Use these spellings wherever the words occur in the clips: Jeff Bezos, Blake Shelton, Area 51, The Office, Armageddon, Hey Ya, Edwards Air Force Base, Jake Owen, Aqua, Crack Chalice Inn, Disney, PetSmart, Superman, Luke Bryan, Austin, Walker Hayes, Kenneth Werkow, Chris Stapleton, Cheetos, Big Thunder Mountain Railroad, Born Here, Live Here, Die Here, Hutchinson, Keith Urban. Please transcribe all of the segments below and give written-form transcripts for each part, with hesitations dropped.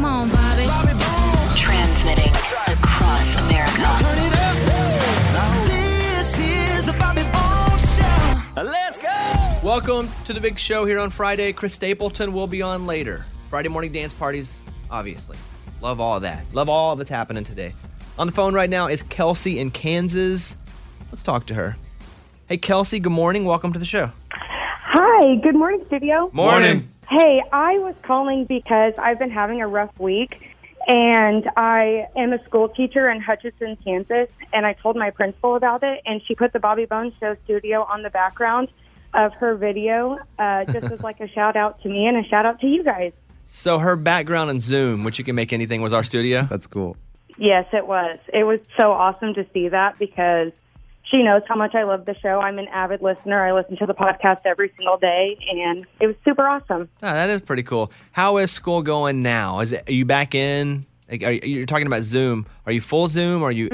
Come on, Bobby. Bobby Bones. Transmitting across America. Now turn it up. Now this is the Bobby Bones Show. Let's go. Welcome to the big show here on Friday. Chris Stapleton will be on later. Friday morning dance parties, obviously. Love all that. Love all that's happening today. On the phone right now is Kelsey in Kansas. Let's talk to her. Hey, Kelsey, good morning. Welcome to the show. Hi. Good morning, studio. Morning. Hey, I was calling because I've been having a rough week, and I am a school teacher in Hutchinson, Kansas, and I told my principal about it, and she put the Bobby Bones Show studio on the background of her video, just as like a shout-out to me and a shout-out to you guys. So her background in Zoom, which you can make anything, was our studio? That's cool. Yes, it was. It was so awesome to see that because she knows how much I love the show. I'm an avid listener. I listen to the podcast every single day, and it was super awesome. Oh, that is pretty cool. How is school going now? Are you back in? Like, you're talking about Zoom. Are you full Zoom? Are you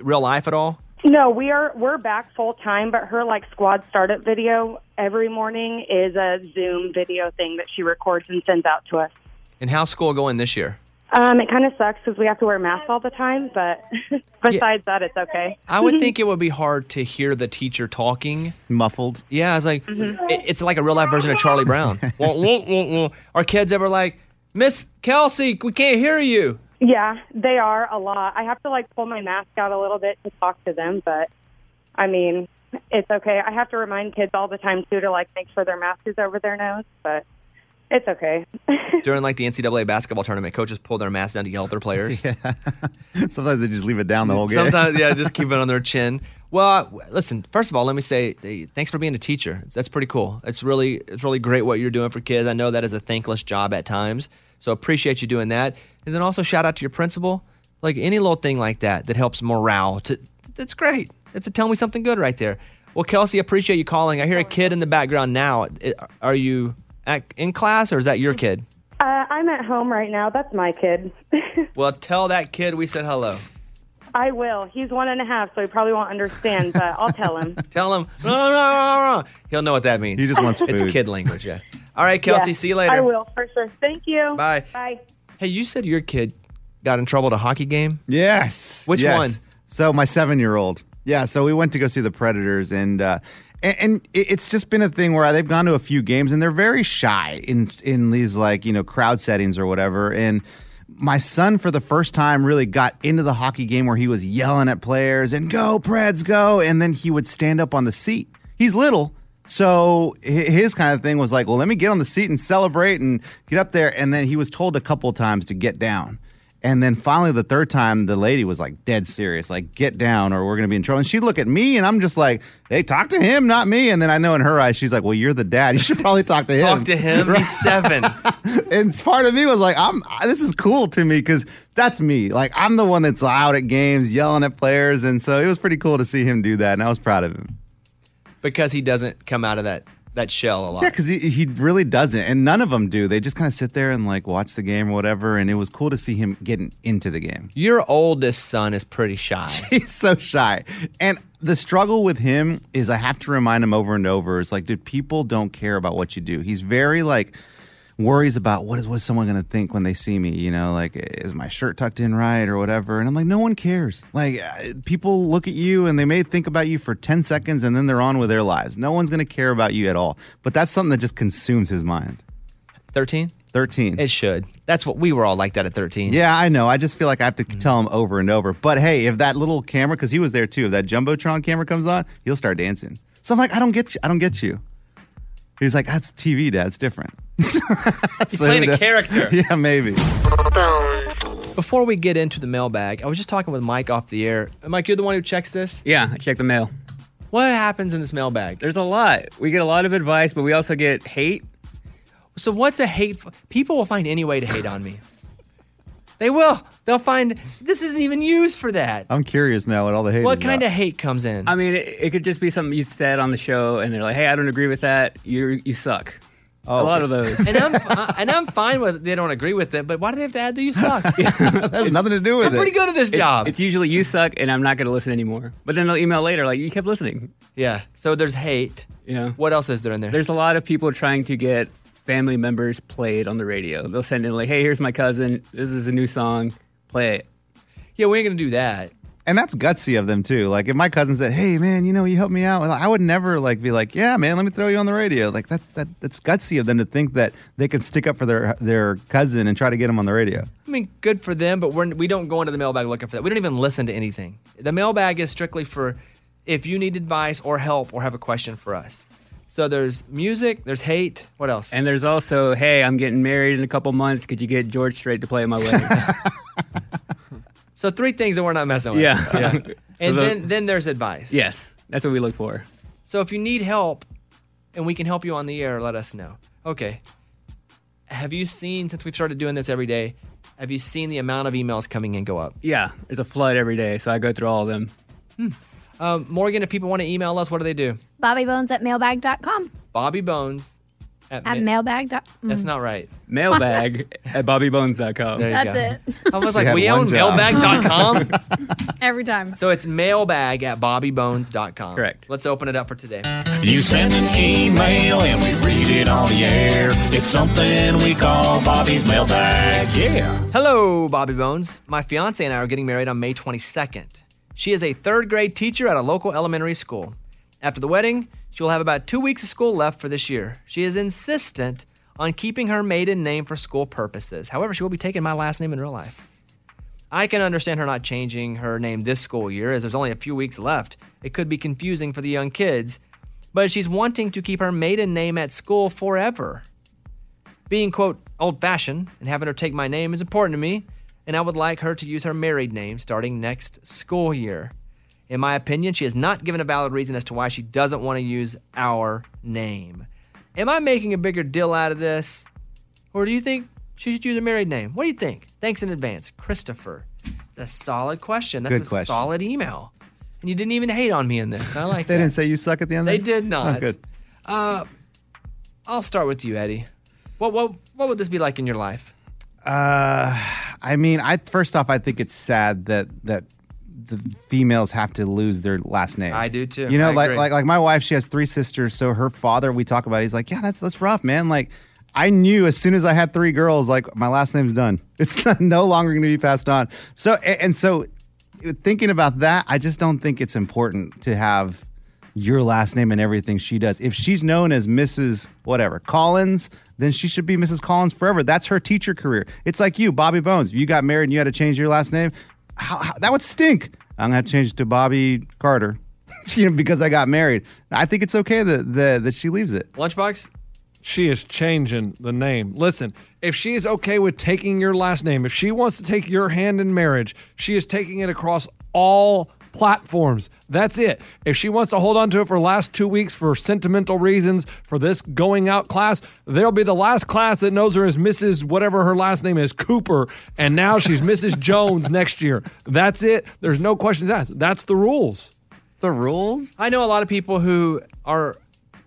real life at all? No, we're back full time, but her like squad startup video every morning is a Zoom video thing that she records and sends out to us. And how's school going this year? It kind of sucks because we have to wear masks all the time, but besides that, it's okay. I would think it would be hard to hear the teacher talking. Muffled. Yeah, I was like, it's like a real life version of Charlie Brown. Are kids ever like, Miss Kelsey, we can't hear you? Yeah, they are a lot. I have to like pull my mask out a little bit to talk to them, but I mean, it's okay. I have to remind kids all the time too to like make sure their mask is over their nose, but it's okay. During like the NCAA basketball tournament, coaches pull their masks down to yell at their players. Yeah. Sometimes they just leave it down the whole game. Sometimes, yeah, just keep it on their chin. Well, listen, first of all, let me say thanks for being a teacher. That's pretty cool. It's really great what you're doing for kids. I know that is a thankless job at times, so appreciate you doing that. And then also shout out to your principal. Like any little thing like that that helps morale. That's great. That's a tell me something good right there. Well, Kelsey, appreciate you calling. I hear a kid in the background now. Are you in class, or is that your kid? I'm at home right now. That's my kid. Well, tell that kid we said hello. I will. He's 1.5, so he probably won't understand, but I'll tell him. Tell him. No. He'll know what that means. He just wants food. It's kid language, yeah. All right, Kelsey, see you later. I will, for sure. Thank you. Bye. Bye. Hey, you said your kid got in trouble at a hockey game? Yes. Which one? So my 7-year-old. Yeah, so we went to go see the Predators, and it's just been a thing where they've gone to a few games, and they're very shy in these, like, you know, crowd settings or whatever. And my son, for the first time, really got into the hockey game where he was yelling at players and go, Preds, go. And then he would stand up on the seat. He's little. So his kind of thing was like, well, let me get on the seat and celebrate and get up there. And then he was told a couple times to get down. And then finally, the third time, the lady was like dead serious, like, get down or we're going to be in trouble. And she'd look at me, and I'm just like, hey, talk to him, not me. And then I know in her eyes, she's like, well, you're the dad. You should probably talk to him. Talk to him. Right? He's 7. And part of me was like, this is cool to me because that's me. Like, I'm the one that's loud at games, yelling at players. And so it was pretty cool to see him do that, and I was proud of him. Because he doesn't come out of that shell a lot. Yeah, because he really doesn't, and none of them do. They just kind of sit there and, like, watch the game or whatever, and it was cool to see him getting into the game. Your oldest son is pretty shy. He's so shy. And the struggle with him is I have to remind him over and over. It's like, dude, people don't care about what you do. He's very, like, worries about what's someone going to think when they see me, you know, like, is my shirt tucked in right or whatever? And I'm like, no one cares. Like, people look at you and they may think about you for 10 seconds and then they're on with their lives. No one's going to care about you at all. But that's something that just consumes his mind. 13? It should. That's what we were all like that at 13. Yeah, I know. I just feel like I have to tell him over and over. But hey, if that little camera, because he was there too, if that Jumbotron camera comes on, he'll start dancing. So I'm like, I don't get you. He's like, that's TV, Dad. It's different. He's playing a character. Yeah, maybe. Before we get into the mailbag, I was just talking with Mike off the air. Mike, you're the one who checks this? Yeah, I check the mail. What happens in this mailbag? There's a lot. We get a lot of advice, but we also get hate. So what's a hate? People will find any way to hate on me. They will. They'll find this isn't even used for that. I'm curious now what all the hate is. What kind of hate comes in? I mean, it could just be something you said on the show, and they're like, "Hey, I don't agree with that. You suck." Oh. A lot of those. And I'm fine with it. They don't agree with it, but why do they have to add that you suck? That has nothing to do with it. I'm pretty good at this job. It's usually you suck, and I'm not going to listen anymore. But then they'll email later like, you kept listening. Yeah. So there's hate. Yeah. What else is there in there? There's a lot of people trying to get family members play it on the radio. They'll send in like, hey, here's my cousin. This is a new song. Play it. Yeah, we ain't going to do that. And that's gutsy of them, too. Like, if my cousin said, hey, man, you know, you helped me out, I would never, like, be like, yeah, man, let me throw you on the radio. Like, that's gutsy of them to think that they can stick up for their cousin and try to get him on the radio. I mean, good for them, but we don't go into the mailbag looking for that. We don't even listen to anything. The mailbag is strictly for if you need advice or help or have a question for us. So there's music, there's hate, what else? And there's also, hey, I'm getting married in a couple months. Could you get George Strait to play at my wedding? So three things that we're not messing with. Yeah. And then there's advice. Yes. That's what we look for. So if you need help and we can help you on the air, let us know. Okay. Have you seen, since we've started doing this every day, have you seen the amount of emails coming in go up? Yeah. There's a flood every day, so I go through all of them. Morgan, if people want to email us, what do they do? BobbyBones@mailbag.com. BobbyBones. At mailbag. That's not right. Mailbag at bobbybones.com. That's it. I was like, we own mailbag.com? Every time. So it's mailbag at bobbybones.com. Correct. Let's open it up for today. You send an email and we read it on the air. It's something we call Bobby's Mailbag. Yeah. Hello, Bobby Bones. My fiance and I are getting married on May 22nd. She is a third grade teacher at a local elementary school. After the wedding, she will have about 2 weeks of school left for this year. She is insistent on keeping her maiden name for school purposes. However, she will be taking my last name in real life. I can understand her not changing her name this school year, as there's only a few weeks left. It could be confusing for the young kids, but she's wanting to keep her maiden name at school forever. Being, quote, old-fashioned and having her take my name is important to me, and I would like her to use her married name starting next school year. In my opinion, she has not given a valid reason as to why she doesn't want to use our name. Am I making a bigger deal out of this? Or do you think she should use a married name? What do you think? Thanks in advance, Christopher. It's a solid question. That's a solid email. And you didn't even hate on me in this. I like that. They didn't say you suck at the end of it? They did not. Oh, good. I'll start with you, Eddie. What would this be like in your life? First off, I think it's sad that the females have to lose their last name. I do too. You know, like my wife, she has three sisters. So her father, we talk about it, he's like, yeah, that's rough, man. Like, I knew as soon as I had three girls, like, my last name's done. It's no longer going to be passed on. So, and so thinking about that, I just don't think it's important to have your last name and everything she does. If she's known as Mrs. whatever Collins, then she should be Mrs. Collins forever. That's her teacher career. It's like you, Bobby Bones. If you got married and you had to change your last name, How that would stink. I'm going to change it to Bobby Carter because I got married. I think it's okay that she leaves it. Lunchbox? She is changing the name. Listen, if she is okay with taking your last name, if she wants to take your hand in marriage, she is taking it across all platforms. That's it. If she wants to hold on to it for the last 2 weeks for sentimental reasons, for this going out class, there'll be the last class that knows her as Mrs. whatever her last name is, Cooper, and now she's Mrs. Jones next year. That's it. There's no questions asked. That's the rules. The rules? I know a lot of people who are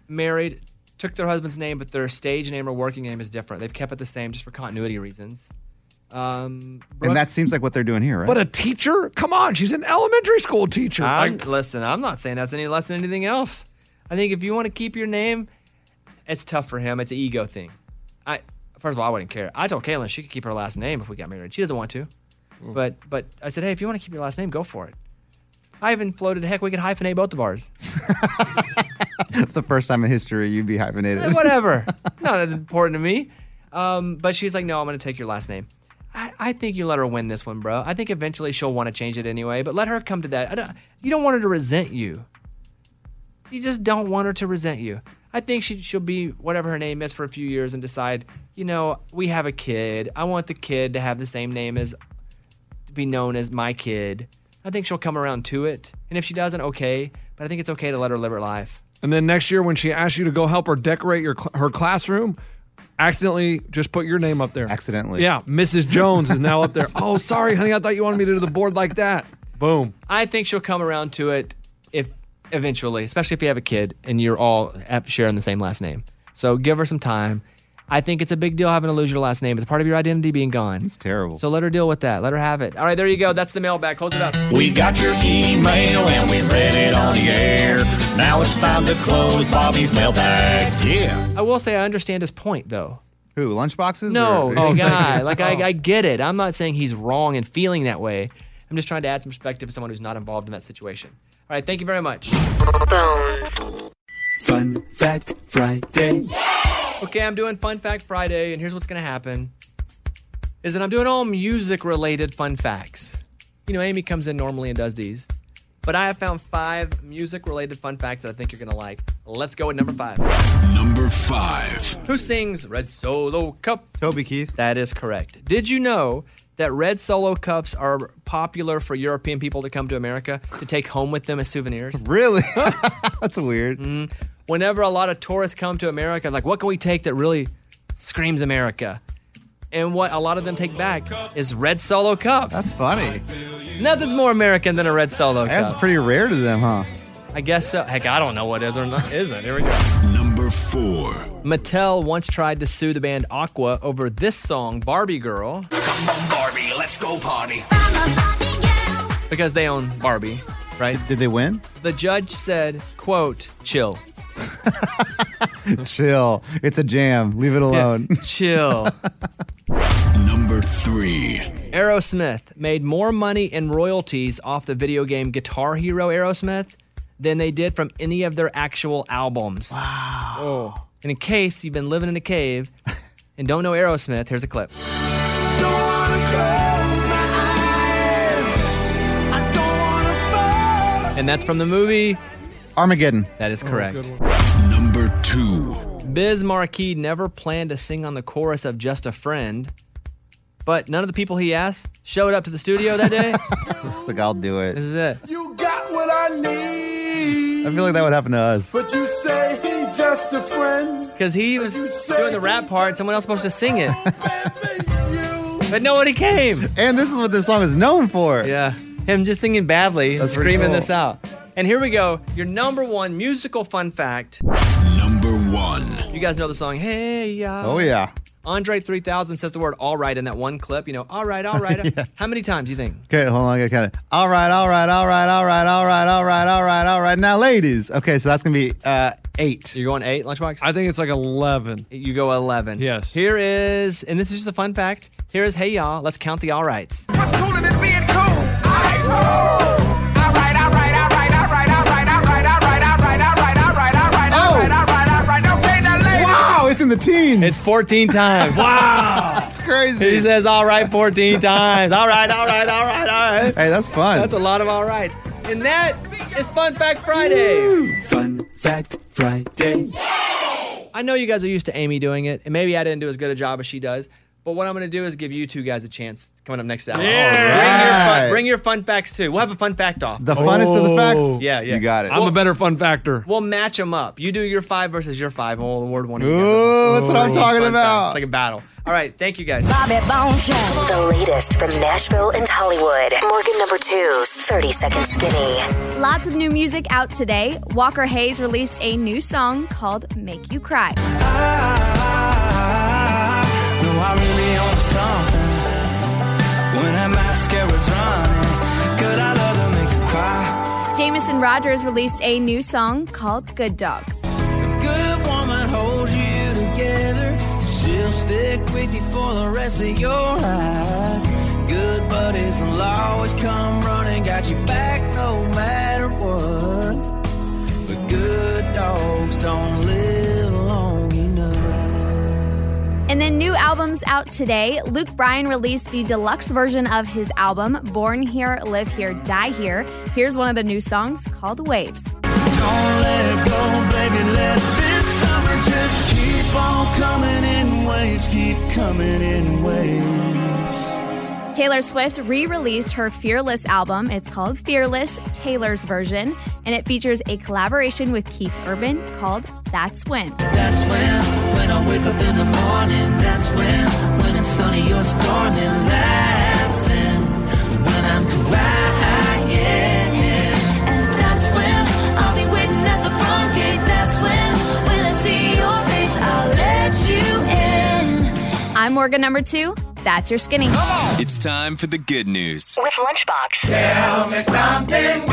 married, took their husband's name, but their stage name or working name is different. They've kept it the same just for continuity reasons. Brooke, and that seems like what they're doing here, right? But a teacher? Come on, she's an elementary school teacher. Listen, I'm not saying that's any less than anything else. I think if you want to keep your name, it's tough for him. It's an ego thing. First of all, I wouldn't care. I told Caitlin she could keep her last name if we got married. She doesn't want to. But I said, hey, if you want to keep your last name, go for it. I even floated, heck, we could hyphenate both of ours. That's the first time in history you'd be hyphenated. Whatever. Not important to me. But she's like, no, I'm going to take your last name. I think you let her win this one, bro. I think eventually she'll want to change it anyway, but let her come to that. You don't want her to resent you. You just don't want her to resent you. I think she'll be whatever her name is for a few years and decide, you know, we have a kid. I want the kid to have the same name as, to be known as my kid. I think she'll come around to it. And if she doesn't, okay. But I think it's okay to let her live her life. And then next year when she asks you to go help her decorate her classroom, accidentally just put your name up there. Accidentally. Yeah, Mrs. Jones is now up there. Oh, sorry, honey, I thought you wanted me to do the board like that. Boom. I think she'll come around to it if eventually, especially if you have a kid and you're all sharing the same last name. So give her some time. I think it's a big deal having to lose your last name. It's part of your identity being gone. It's terrible. So let her deal with that. Let her have it. All right, there you go. That's the mailbag. Close it up. We got your email and we read it on the air. Now it's time to close Bobby's mailbag. Yeah. I will say I understand his point, though. Who, lunchboxes? No, the guy. Like, I get it. I'm not saying he's wrong and feeling that way. I'm just trying to add some perspective to someone who's not involved in that situation. All right, thank you very much. Fun Fact Friday. Yeah! Okay, I'm doing Fun Fact Friday, and here's what's going to happen. Is that I'm doing all music-related fun facts. You know, Amy comes in normally and does these. But I have found 5 music-related fun facts that I think you're going to like. Let's go with number 5. Number 5. Who sings Red Solo Cup? Toby Keith. That is correct. Did you know that red Solo cups are popular for European people to come to America to take home with them as souvenirs? Really? That's weird. Mm. Whenever a lot of tourists come to America, like, what can we take that really screams America? And what a lot of them take back is red Solo cups. That's funny. Nothing's more American than a red Solo cup. That's pretty rare to them, huh? I guess so. Heck, I don't know what is or not isn't. Here we go. Number 4. Mattel once tried to sue the band Aqua over this song, Barbie Girl. Come on, Barbie, let's go party. I'm a Barbie girl. Because they own Barbie, right? Did they win? The judge said, quote, chill. Chill. It's a jam. Leave it alone. Yeah, chill. Number 3. Aerosmith made more money in royalties off the video game Guitar Hero Aerosmith than they did from any of their actual albums. Wow. Oh. And in case you've been living in a cave and don't know Aerosmith, here's a clip. Don't wanna close my eyes. I don't wanna fall. And that's from the movie Armageddon. That is correct. Number 2. Biz Markie never planned to sing on the chorus of Just a Friend, but none of the people he asked showed up to the studio that day. It's like, I'll do it. This is it. You got what I need. I feel like that would happen to us. But you say he's just a friend. Because he was doing the rap part, someone else was supposed to sing it. But nobody came. And this is what this song is known for. Yeah. Him just singing badly, that's screaming cool. This out. And here we go. Your number 1 musical fun fact. Number 1. You guys know the song, Hey Ya. Oh, yeah. Andre 3000 says the word all right in that one clip. You know, all right, all right. Yeah. How many times do you think? Okay, hold on. I got to count it. All right, all right, all right, all right, all right, all right, all right, all right. Now, ladies. Okay, so that's going to be 8. You're going 8, Lunchbox? I think it's like 11. You go 11. Yes. Here is, and this is just a fun fact, here is Hey Ya. Let's count the all rights. What's cooler than being cool? I cool. It's in the teens. It's 14 times. Wow. That's crazy. He says, all right, 14 times. All right, all right, all right, all right. Hey, that's fun. That's a lot of all rights. And that is Fun Fact Friday. Woo. Fun Fact Friday. Yay! I know you guys are used to Amy doing it, and maybe I didn't do as good a job as she does, but what I'm going to do is give you two guys a chance coming up next hour. Yeah. Right. Bring your fun facts, too. We'll have a fun fact off. The funnest of the facts? Yeah, yeah. You got it. I'm a better fun factor. We'll match them up. You do your 5 versus your 5, and we'll award one. Ooh, that's what I'm talking about. It's like a battle. All right, thank you, guys. Bobby Bones. The latest from Nashville and Hollywood. Morgan number 2's 30-Second Skinny. Lots of new music out today. Walker Hayes released a new song called Make You Cry. I really own something. When her mascara's running, could I love to make you cry? Jameson Rogers released a new song called Good Dogs. A good woman holds you together. She'll stick with you for the rest of your life. Good buddies will always come running, got you back no matter what. But good dogs don't live long enough. And then new albums out today. Luke Bryan released the deluxe version of his album, Born Here, Live Here, Die Here. Here's one of the new songs called Waves. Don't let it go, baby, let this summer just keep on coming in waves, keep coming in waves. Taylor Swift re-released her Fearless album. It's called Fearless, Taylor's version, and it features a collaboration with Keith Urban called That's When. That's when I wake up in the morning. That's when it's sunny or stormy, laughing when I'm crying. And that's when I'll be waiting at the front gate. That's when I see your face, I'll let you in. Morgan number 2, That's Your Skinny. It's time for the good news. With Lunchbox. Tell me something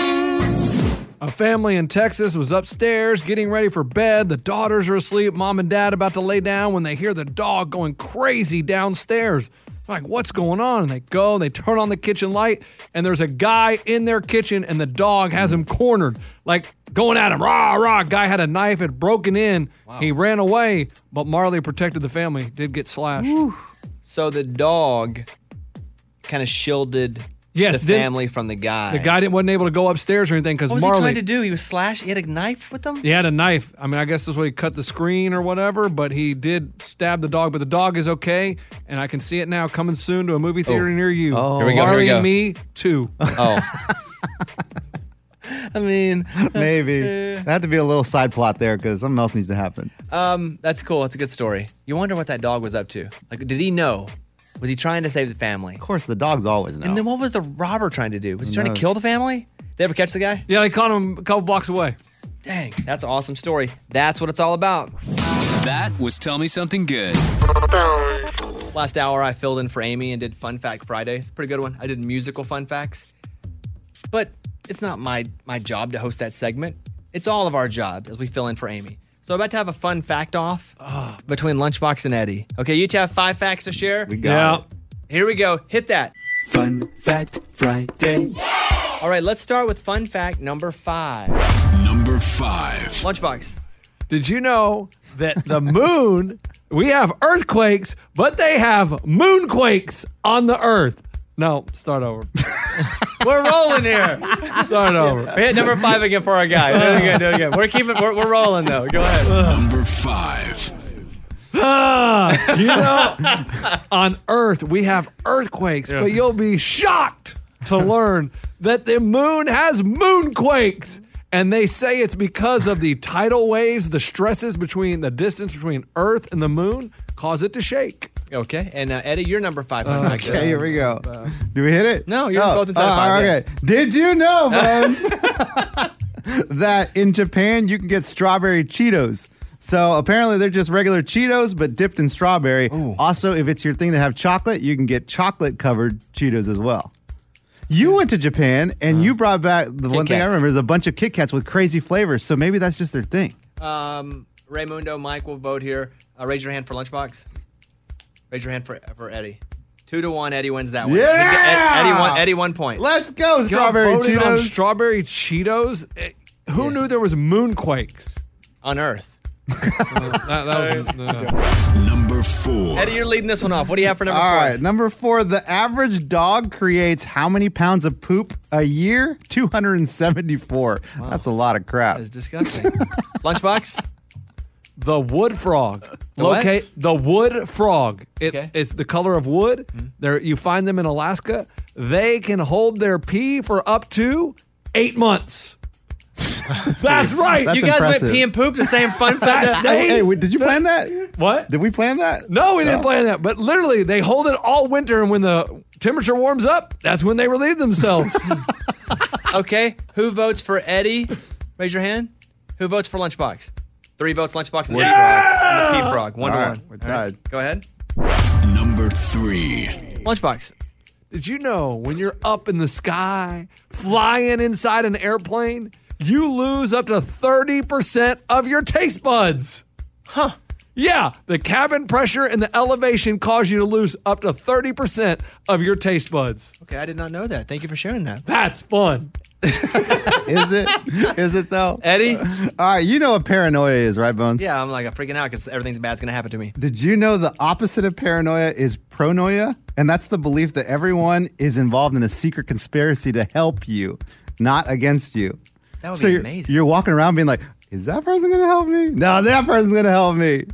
good. A family in Texas was upstairs getting ready for bed. The daughters are asleep. Mom and dad about to lay down when they hear the dog going crazy downstairs. Like, what's going on? And they go, they turn on the kitchen light, and there's a guy in their kitchen, and the dog has him cornered, like going at him. Rah, rah. Guy had a knife, had broken in. Wow. He ran away, but Marley protected the family. Did get slashed. Whew. So the dog kind of shielded the family from the guy. The guy wasn't able to go upstairs or anything because Marley. What was he trying to do? He was slashed? He had a knife with him? He had a knife. I mean, I guess that's why he cut the screen or whatever, but he did stab the dog. But the dog is okay, and I can see it now coming soon to a movie theater near you. Oh, here we go. Marley and Me Too. Oh. I mean, maybe. That'd have to be a little side plot there because something else needs to happen. That's cool. It's a good story. You wonder what that dog was up to. Like, did he know? Was he trying to save the family? Of course, the dogs always know. And then what was the robber trying to do? Was he trying to kill the family? Did they ever catch the guy? Yeah, they caught him a couple blocks away. Dang, that's an awesome story. That's what it's all about. That was Tell Me Something Good. Last hour, I filled in for Amy and did Fun Fact Friday. It's a pretty good one. I did musical fun facts. But it's not my job to host that segment. It's all of our jobs as we fill in for Amy. So I'm about to have a fun fact off between Lunchbox and Eddie. Okay, you each have 5 facts to share. We got it. Here we go. Hit that. Fun Fact Friday. Yeah! All right, let's start with fun fact number 5. Number 5. Lunchbox. Did you know that the moon, we have earthquakes, but they have moonquakes on the earth? No, start over. We're rolling here. Start over. We hit number 5 again for our guy. Do it again. We're rolling, though. Go ahead. Number 5. You know, on Earth, we have earthquakes, but you'll be shocked to learn that the moon has moonquakes. And they say it's because of the tidal waves, the stresses between the distance between Earth and the moon cause it to shake. Okay, and Eddie, you're number 5. Okay, here we go. Do we hit it? No, you're both inside 5. Okay. Yeah. Did you know, Bones, that in Japan you can get strawberry Cheetos? So apparently they're just regular Cheetos, but dipped in strawberry. Ooh. Also, if it's your thing to have chocolate, you can get chocolate-covered Cheetos as well. You went to Japan, and you brought back the Kit one thing Kats. I remember is a bunch of Kit Kats with crazy flavors, so maybe that's just their thing. Raymundo, Mike will vote here. Raise your hand for Lunchbox. Raise your hand for Eddie. 2-1, Eddie wins that one. Yeah! Eddie 1 point. Let's go, Strawberry Cheetos. On Strawberry Cheetos? Who knew there was moonquakes? On Earth. that was number 4. Eddie, you're leading this one off. What do you have for number 4? All right, number 4. The average dog creates how many pounds of poop a year? 274. Wow. That's a lot of crap. That is disgusting. Lunchbox? The wood frog. The wood frog. It's the color of wood. Mm-hmm. You find them in Alaska. They can hold their pee for up to 8 months. That's right. That's impressive. Guys went pee and poop the same fun fact. Hey, did you plan that? What? Did we plan that? No, we didn't plan that. But literally, they hold it all winter, and when the temperature warms up, that's when they relieve themselves. Okay, who votes for Eddie? Raise your hand. Who votes for Lunchbox? 3 votes, Lunchbox, and the pea frog. 1-1. We're tied. Right. Go ahead. Number 3. Lunchbox. Did you know when you're up in the sky, flying inside an airplane, you lose up to 30% of your taste buds? Huh. Yeah, the cabin pressure and the elevation cause you to lose up to 30% of your taste buds. Okay, I did not know that. Thank you for sharing that. That's fun. Is it though? Eddie? All right, you know what paranoia is, right, Bones? Yeah, I'm like, I'm freaking out because everything's bad's going to happen to me. Did you know the opposite of paranoia is pronoia? And that's the belief that everyone is involved in a secret conspiracy to help you, not against you. That would be amazing. You're walking around being like, is that person going to help me? No, that person's going to help me.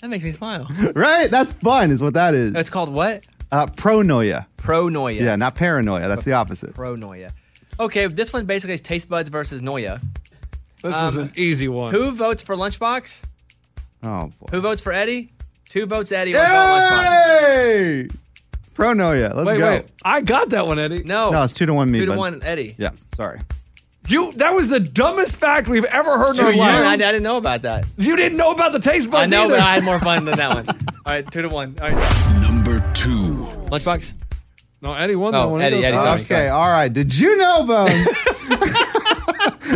That makes me smile. Right? That's fun is what that is. It's called what? Pronoia. Pronoia. Yeah, not paranoia. That's the opposite. Pronoia. Okay, this one basically is taste buds versus noia. This was an easy one. Who votes for Lunchbox? Oh, boy. Who votes for Eddie? 2 votes Eddie, 1 vote Lunchbox. Hey! Pronoia. Let's go. Wait. I got that one, Eddie. No, it's 2-1 me, 2-1 Eddie. Yeah, sorry. That was the dumbest fact we've ever heard in our life. I didn't know about that. You didn't know about the taste buds either. I know, but I had more fun than that one. All right, 2-1. All right. Number two. Lunchbox? No, Eddie won that one. Eddie, okay, all right. Did you know, Bones,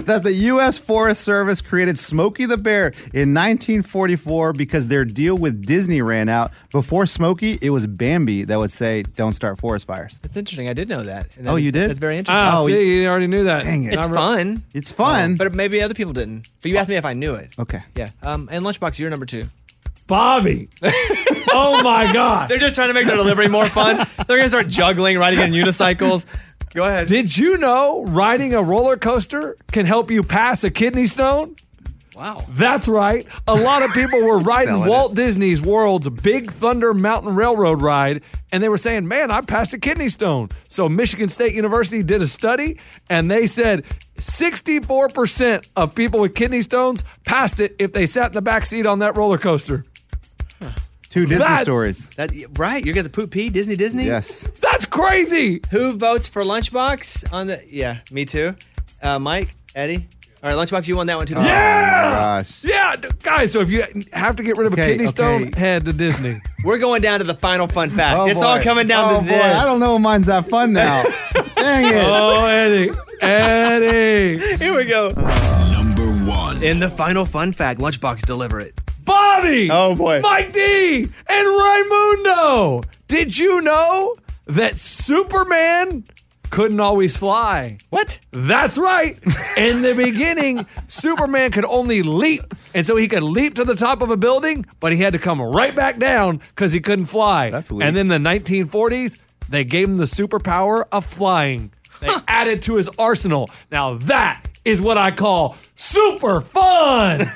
that the U.S. Forest Service created Smokey the Bear in 1944 because their deal with Disney ran out? Before Smokey, it was Bambi that would say, don't start forest fires. That's interesting. I did know that. Oh, you did? That's very interesting. Oh, see, you already knew that. Dang it. It's fun. It's fun. But maybe other people didn't. But you asked me if I knew it. Okay. Yeah. And Lunchbox, you're number two. Bobby. Oh, my God. They're just trying to make their delivery more fun. They're going to start juggling, riding in unicycles. Go ahead. Did you know riding a roller coaster can help you pass a kidney stone? Wow. That's right. A lot of people were riding Walt Disney's World's Big Thunder Mountain Railroad ride, and they were saying, man, I passed a kidney stone. So Michigan State University did a study, and they said 64% of people with kidney stones passed it if they sat in the back seat on that roller coaster. Two Disney stories. Right. You guys poop pee? Disney? Yes. That's crazy. Who votes for Lunchbox? Yeah, me too. Mike, Eddie. All right, Lunchbox, you won that one too. Yeah. Gosh. Yeah. Guys, so if you have to get rid of a kidney stone, head to Disney. We're going down to the final fun fact. Oh, it's all coming down to this. Boy. I don't know if mine's that fun now. Dang it. Oh, Eddie. Here we go. Number one. In the final fun fact, Lunchbox, deliver it. Bobby! Oh, boy. Mike D! And Raimundo! Did you know that Superman couldn't always fly? What? That's right. In the beginning, Superman could only leap. And so he could leap to the top of a building, but he had to come right back down because he couldn't fly. That's weird. And then in the 1940s, they gave him the superpower of flying. They added to his arsenal. Now that is what I call super fun.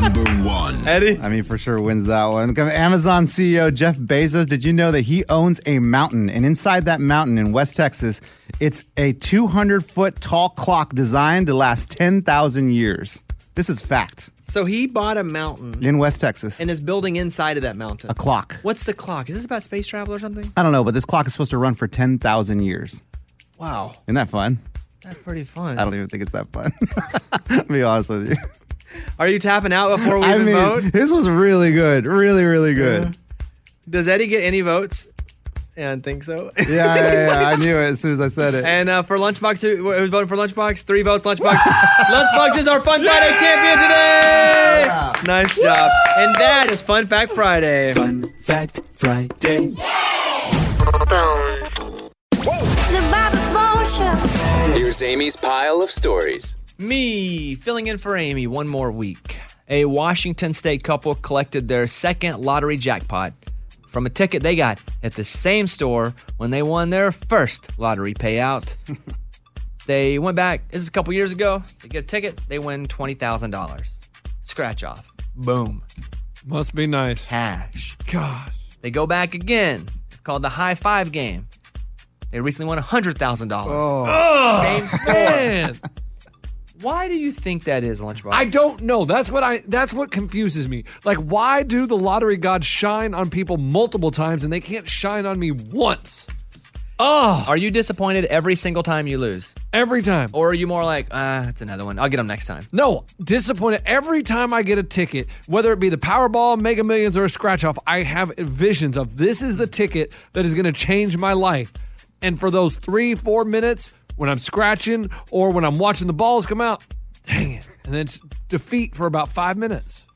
Number one. Eddie? I mean, for sure wins that one. Amazon CEO Jeff Bezos, did you know that he owns a mountain? And inside that mountain in West Texas, it's a 200-foot tall clock designed to last 10,000 years. This is fact. So he bought a mountain. In West Texas. And is building inside of that mountain. A clock. What's the clock? Is this about space travel or something? I don't know, but this clock is supposed to run for 10,000 years. Wow. Isn't that fun? That's pretty fun. I don't even think it's that fun. I'll be honest with you. Are you tapping out before we even vote? This was really good. Really, really good. Does Eddie get any votes? Yeah, I think so. Yeah, I knew it as soon as I said it. And for Lunchbox, who's voting for Lunchbox? 3 votes, Lunchbox. Lunchbox is our Fun Friday champion today. Yeah. Nice job. And that is Fun Fact Friday. Fun Fact Friday. The Bobby Bones Show. Here's Amy's pile of stories. Me, filling in for Amy one more week. A Washington state couple collected their second lottery jackpot from a ticket they got at the same store when they won their first lottery payout. They went back, this is a couple years ago, they get a ticket, they win $20,000. Scratch off. Boom. Must be nice. Cash. Gosh. They go back again. It's called the high five game. They recently won $100,000. Oh. Same store. Why do you think that is, Lunchbox? I don't know. That's what confuses me. Like, why do the lottery gods shine on people multiple times and they can't shine on me once? Oh. Are you disappointed every single time you lose? Every time. Or are you more like, it's another one. I'll get them next time. No, disappointed every time I get a ticket, whether it be the Powerball, Mega Millions, or a scratch-off, I have visions of this is the ticket that is going to change my life. And for those 3-4 minutes when I'm scratching or when I'm watching the balls come out, dang it. And then it's defeat for about 5 minutes.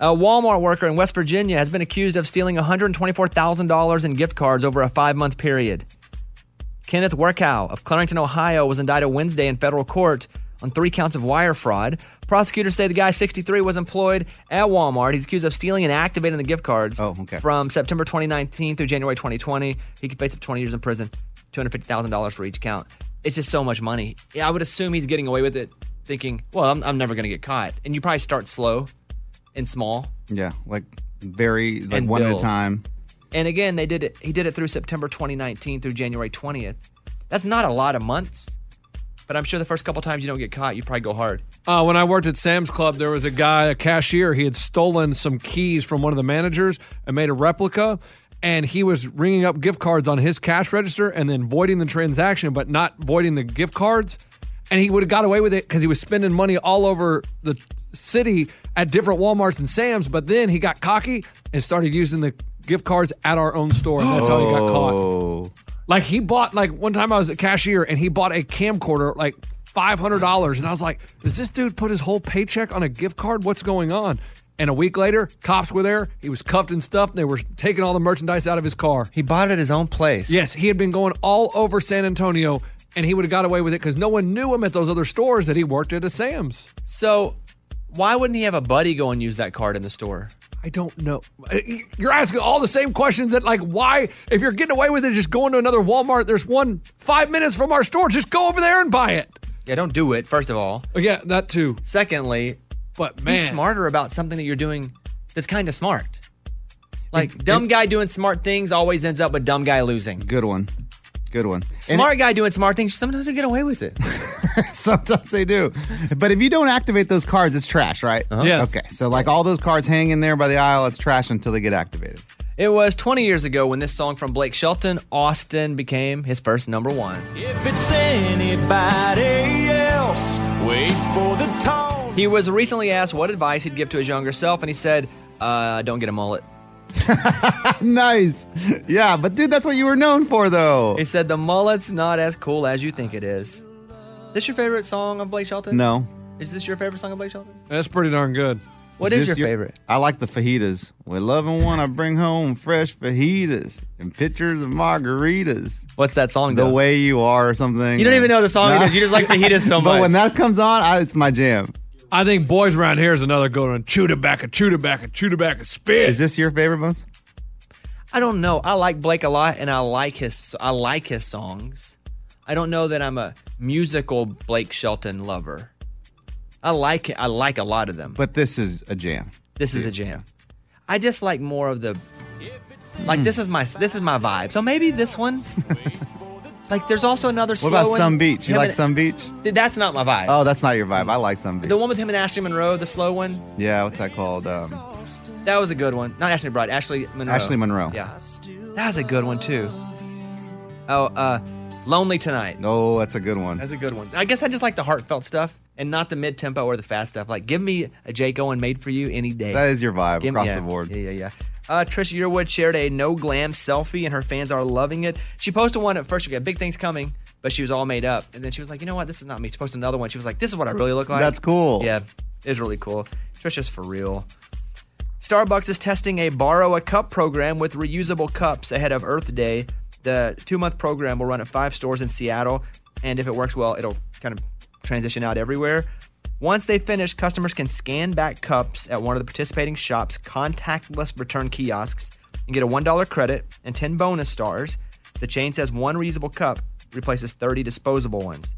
A Walmart worker in West Virginia has been accused of stealing $124,000 in gift cards over a 5-month period. Kenneth Werkow of Clarington, Ohio, was indicted Wednesday in federal court on 3 counts of wire fraud. Prosecutors say the guy, 63, was employed at Walmart. He's accused of stealing and activating the gift cards from September 2019 through January 2020. He could face up to 20 years in prison. $250,000 for each count. It's just so much money. Yeah, I would assume he's getting away with it thinking, well, I'm never going to get caught. And you probably start slow and small. Yeah, like one at a time. And again, they did it. He did it through September 2019 through January 20th. That's not a lot of months. But I'm sure the first couple times you don't get caught, you probably go hard. When I worked at Sam's Club, there was a guy, a cashier. He had stolen some keys from one of the managers and made a replica. And he was ringing up gift cards on his cash register and then voiding the transaction, but not voiding the gift cards. And he would have got away with it because he was spending money all over the city at different Walmarts and Sam's. But then he got cocky and started using the gift cards at our own store. And that's how he got caught. Like, he bought, like, one time I was a cashier, and he bought a camcorder, like, $500. And I was like, does this dude put his whole paycheck on a gift card? What's going on? And a week later, cops were there. He was cuffed and stuffed. They were taking all the merchandise out of his car. He bought it at his own place. Yes, he had been going all over San Antonio, and he would have got away with it because no one knew him at those other stores that he worked at Sam's. So why wouldn't he have a buddy go and use that card in the store? I don't know. You're asking all the same questions that, like, why, if you're getting away with it, just go into another Walmart. There's one 5 minutes from our store. Just go over there and buy it. Yeah, don't do it, first of all. Oh, yeah, that too. Secondly, but man, be smarter about something that you're doing that's kind of smart. Like, dumb guy doing smart things always ends up with dumb guy losing. Good one. Smart guy doing smart things, sometimes they get away with it. Sometimes they do. But if you don't activate those cards, it's trash, right? Uh-huh. Yes. Okay, so like all those cards hanging there by the aisle, it's trash until they get activated. It was 20 years ago when this song from Blake Shelton, Austin, became his first number one. If it's anybody else, wait for the tone. He was recently asked what advice he'd give to his younger self, and he said, don't get a mullet. Nice. Yeah, but dude, that's what you were known for, though. He said, the mullet's not as cool as you think it is. This your favorite song of Blake Shelton? No. Is this your favorite song of Blake Shelton's? That's pretty darn good. What is your favorite? I like the fajitas. With love and one, I bring home fresh fajitas and pictures of margaritas. What's that song, though? The Way You Are or something. You don't even know the song because you just like fajitas so much. But when that comes on, it's my jam. I think Boys Around Here is another good one. Chew tobacco, chew tobacco, chew tobacco, spit. Is this your favorite, Bones? I don't know. I like Blake a lot, and I like his songs. I don't know that I'm a musical Blake Shelton lover. I like a lot of them. But this is a jam. This is a jam. I just like more of the, like, this is my vibe. So maybe this one. Like, there's also another slow one. What about Sun Beach? You like Sun Beach? That's not my vibe. Oh, that's not your vibe. I like Sun Beach. The one with him and Ashley Monroe, the slow one. Yeah, what's that called? That was a good one. Not Ashley Bride, Ashley Monroe. Ashley Monroe. Yeah. That was a good one, too. Oh, Lonely Tonight. Oh, that's a good one. That's a good one. I guess I just like the heartfelt stuff. And not the mid-tempo or the fast stuff. Like, give me a Jake Owen Made For You any day. That is your vibe across the board. Yeah. Trisha Yearwood shared a no-glam selfie, and her fans are loving it. She posted one at first. We got big things coming, but she was all made up. And then she was like, you know what? This is not me. She posted another one. She was like, this is what I really look like. That's cool. Yeah, it's really cool. Trisha's for real. Starbucks is testing a Borrow a Cup program with reusable cups ahead of Earth Day. The 2-month program will run at 5 stores in Seattle, and if it works well, it'll kind of transition out everywhere. Once they finish, customers can scan back cups at one of the participating shops' contactless return kiosks and get a $1 credit and 10 bonus stars. The chain says one reusable cup replaces 30 disposable ones.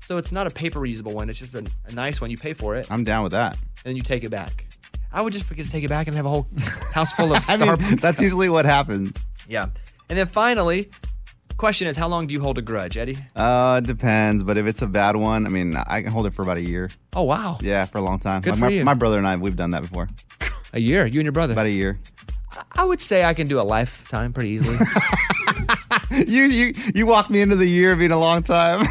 So it's not a paper reusable one. It's just a nice one. You pay for it. I'm down with that. And then you take it back. I would just forget to take it back and have a whole house full of Starbucks. That's usually what happens. Yeah. And then finally, question is, how long do you hold a grudge, Eddie? Depends, but if it's a bad one, I can hold it for about a year. Oh, wow. Yeah, for a long time. Good for you. My brother and I, we've done that before. A year? You and your brother? About a year. I would say I can do a lifetime pretty easily. You walked me into the year being a long time.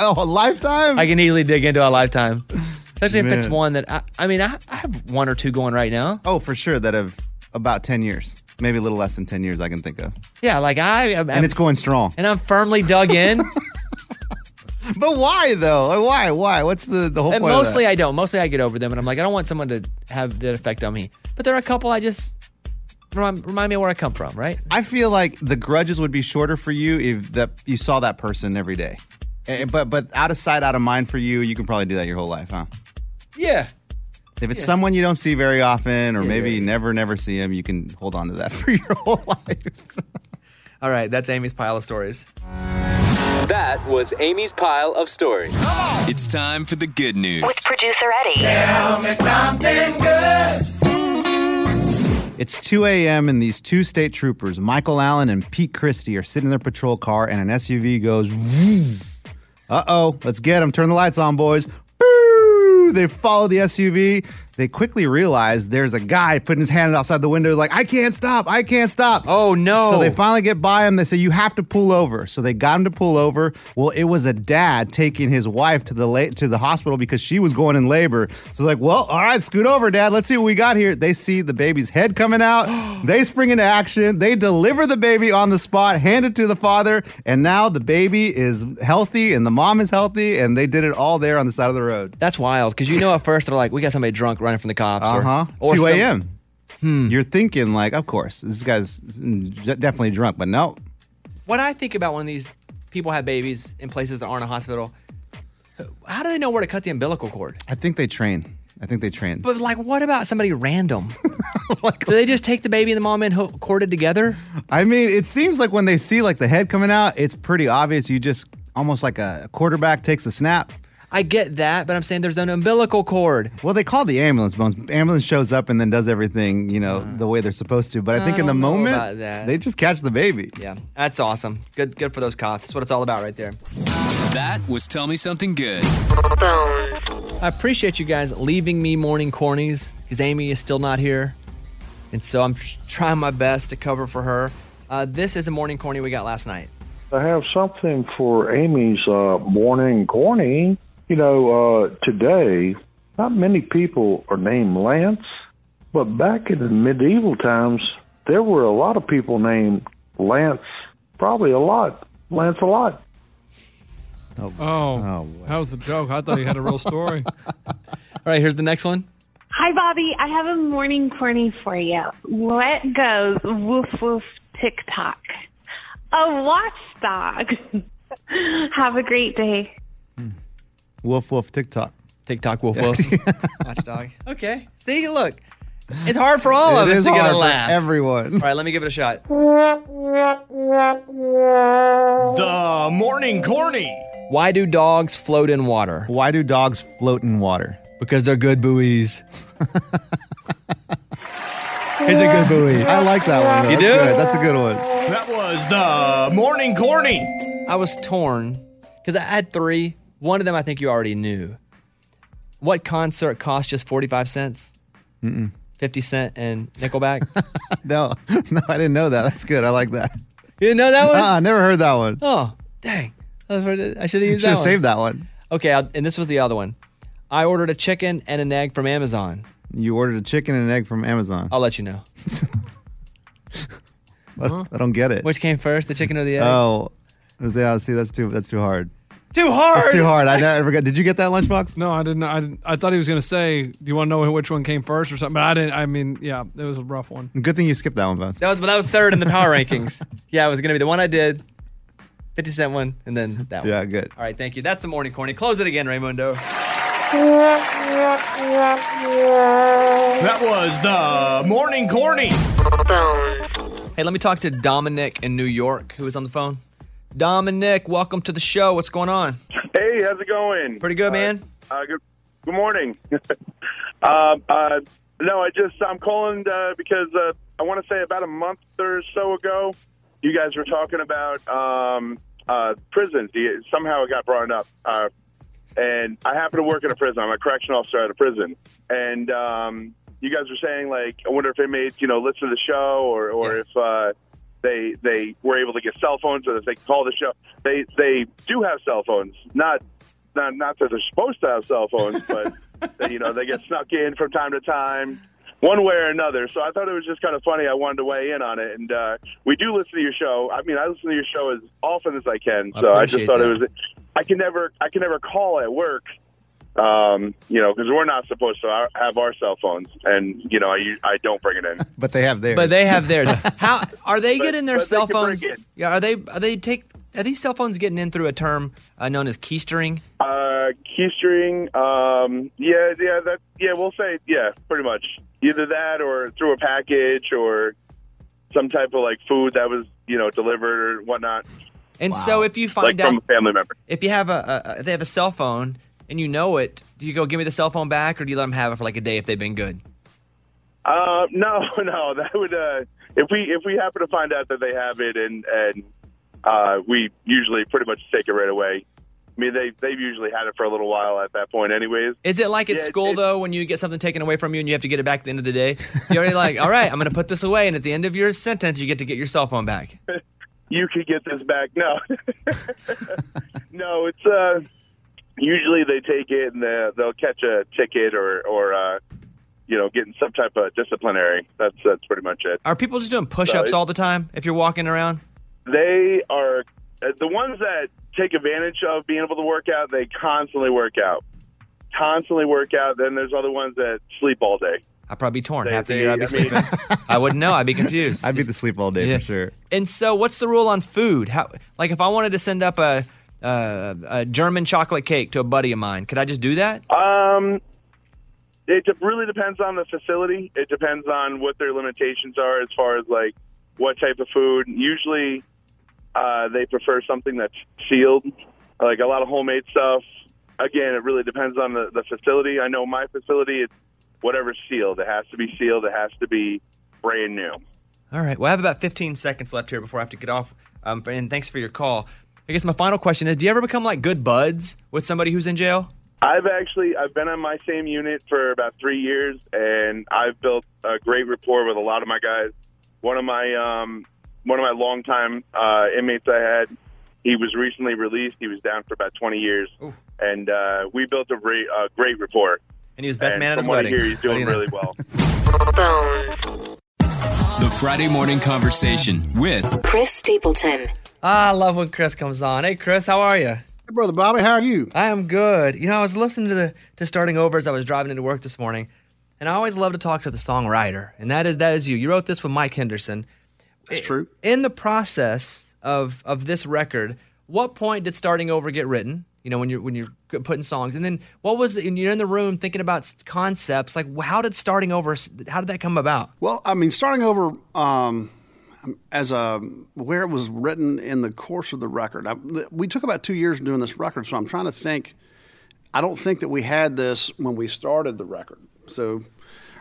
Oh, a lifetime? I can easily dig into a lifetime. Especially if it's one that, I have one or two going right now. Oh, for sure, that have about 10 years. Maybe a little less than 10 years I can think of. Yeah, like I'm and it's going strong. And I'm firmly dug in. But why, though? Why? What's the whole point? Mostly of that? I don't. Mostly I get over them, and I'm like, I don't want someone to have that effect on me. But there are a couple I just remind me of where I come from, right? I feel like the grudges would be shorter for you if you saw that person every day. But out of sight, out of mind for you, you can probably do that your whole life, huh? Yeah. If it's someone you don't see very often or maybe you never see him, you can hold on to that for your whole life. All right, that's Amy's pile of stories. That was Amy's pile of stories. It's time for the good news. With producer Eddie. Tell me something good. It's 2 a.m. and these two state troopers, Michael Allen and Pete Christie, are sitting in their patrol car and an SUV goes, let's get them. Turn the lights on, boys. They follow the SUV They quickly realize there's a guy putting his hand outside the window like, I can't stop, I can't stop. Oh, no. So they finally get by him. They say, you have to pull over. So they got him to pull over. Well, it was a dad taking his wife to the hospital because she was going in labor. So like, well, all right, scoot over, Dad. Let's see what we got here. They see the baby's head coming out. They spring into action. They deliver the baby on the spot, hand it to the father. And now the baby is healthy and the mom is healthy. And they did it all there on the side of the road. That's wild because, you know, at first they're like, we got somebody drunk running from the cops. Or 2 a.m. You're thinking like, of course, this guy's definitely drunk, but no. What I think about when these people have babies in places that aren't a hospital, how do they know where to cut the umbilical cord? I think they train. But like, what about somebody random? Like, do they just take the baby and the mom and cord it together? I mean, it seems like when they see like the head coming out, it's pretty obvious. You just almost like a quarterback takes the snap. I get that, but I'm saying there's an umbilical cord. Well, they call the ambulance, Bones. Ambulance shows up and then does everything, you know, the way they're supposed to. But I think in the moment, they just catch the baby. Yeah, that's awesome. Good for those cops. That's what it's all about right there. That was Tell Me Something Good. I appreciate you guys leaving me morning cornies because Amy is still not here. And so I'm trying my best to cover for her. This is a morning corny we got last night. I have something for Amy's morning corny. You know, today, not many people are named Lance, but back in the medieval times, there were a lot of people named Lance, probably a lot, Lancelot. Oh, that was a joke. I thought you had a real story. All right, here's the next one. Hi, Bobby. I have a morning corny for you. What goes woof woof TikTok? A watchdog. Have a great day. Woof woof TikTok. TikTok woof woof. Watchdog. Okay. See, look. It's hard for all of us to get a laugh. Everyone. All right, let me give it a shot. The morning corny. Why do dogs float in water? Because they're good buoys. It's a good buoy. I like that one. Though. You do? That's a good one. That was the morning corny. I was torn because I had three. One of them I think you already knew. What concert cost just 45 cents? 50 Cent and Nickelback? No, I didn't know that. That's good. I like that. You didn't know that one? I never heard that one. Oh, dang. I should have used that one. You should have saved that one. Okay, and this was the other one. I ordered a chicken and an egg from Amazon. You ordered a chicken and an egg from Amazon. I'll let you know. I don't get it. Which came first, the chicken or the egg? Oh, yeah, see, that's too hard. Too hard. It's too hard. I never got. Did you get that lunchbox? No, I didn't. I thought he was gonna say, "Do you want to know which one came first or something?" But I didn't. I mean, yeah, it was a rough one. Good thing you skipped that one, Bones. That was third in the power rankings. Yeah, it was gonna be the one I did, 50 Cent one, and then that one. Yeah, good. All right, thank you. That's the morning corny. Close it again, Raymundo. That was the morning corny. Hey, let me talk to Dominic in New York, who is on the phone. Dominic, welcome to the show. What's going on? Hey, how's it going? Pretty good, man. Good morning. I'm calling because I want to say about a month or so ago, you guys were talking about prisons. Somehow it got brought up. And I happen to work in a prison. I'm a correction officer at a prison. And you guys were saying, like, I wonder if they made, you know, listen to the show or if... They were able to get cell phones so that they could call the show. They do have cell phones, not that they're supposed to have cell phones, but they get snuck in from time to time, one way or another. So I thought it was just kind of funny. I wanted to weigh in on it, and we do listen to your show. I mean, I listen to your show as often as I can. So I just thought that. It was. I can never call at work. Because we're not supposed to have our cell phones, and I don't bring it in. But they have theirs. How are they getting their cell phones? Yeah, are these cell phones getting in through a term known as keystering? Keystering. We'll say pretty much either that or through a package or some type of like food that was delivered or whatnot. And so if you find out from a family member, if you have they have a cell phone. And you know it, do you go, give me the cell phone back, or do you let them have it for like a day if they've been good? No. That would if we happen to find out that they have it, and we usually pretty much take it right away. I mean, they've usually had it for a little while at that point anyways. Is it like at school, though, when you get something taken away from you and you have to get it back at the end of the day? You're already like, all right, I'm going to put this away, and at the end of your sentence, you get to get your cell phone back. You could get this back. No. No, it's usually they take it and they'll catch a ticket or you know, getting some type of disciplinary. That's pretty much it. Are people just doing push-ups all the time if you're walking around? They are the ones that take advantage of being able to work out. They constantly work out. Then there's other ones that sleep all day. I'd probably be torn. Half the year I'd be sleeping. I wouldn't know. I'd be confused. I'd be to sleep all day for sure. And so what's the rule on food? How, like if I wanted to send up a German chocolate cake to a buddy of mine, could I just do that? It really depends on the facility. It depends on what their limitations are as far as like what type of food. Usually they prefer something that's sealed, like a lot of homemade stuff. Again, it really depends on the facility. I know my facility, it's whatever's sealed. It has to be sealed. It has to be brand new. All right. Well, I have about 15 seconds left here before I have to get off. And thanks for your call. I guess my final question is, do you ever become like good buds with somebody who's in jail? I've been on my same unit for about 3 years, and I've built a great rapport with a lot of my guys. One of my longtime inmates I had, he was recently released. He was down for about 20 years. Ooh. And we built a great rapport. And he was best man at his wedding. From what I hear, he's doing really well. The Friday Morning Conversation with Chris Stapleton. I love when Chris comes on. Hey, Chris, how are you? Hey, Brother Bobby, how are you? I am good. You know, I was listening to Starting Over as I was driving into work this morning, and I always love to talk to the songwriter, and that is you. You wrote this with Mike Henderson. That's true. In the process of this record, what point did Starting Over get written? You know, when you're putting songs, and then what was it, and you're in the room thinking about concepts, like how did that come about? Well, I mean, Starting Over, where it was written in the course of the record. We took about 2 years doing this record, so I'm trying to think. I don't think that we had this when we started the record. So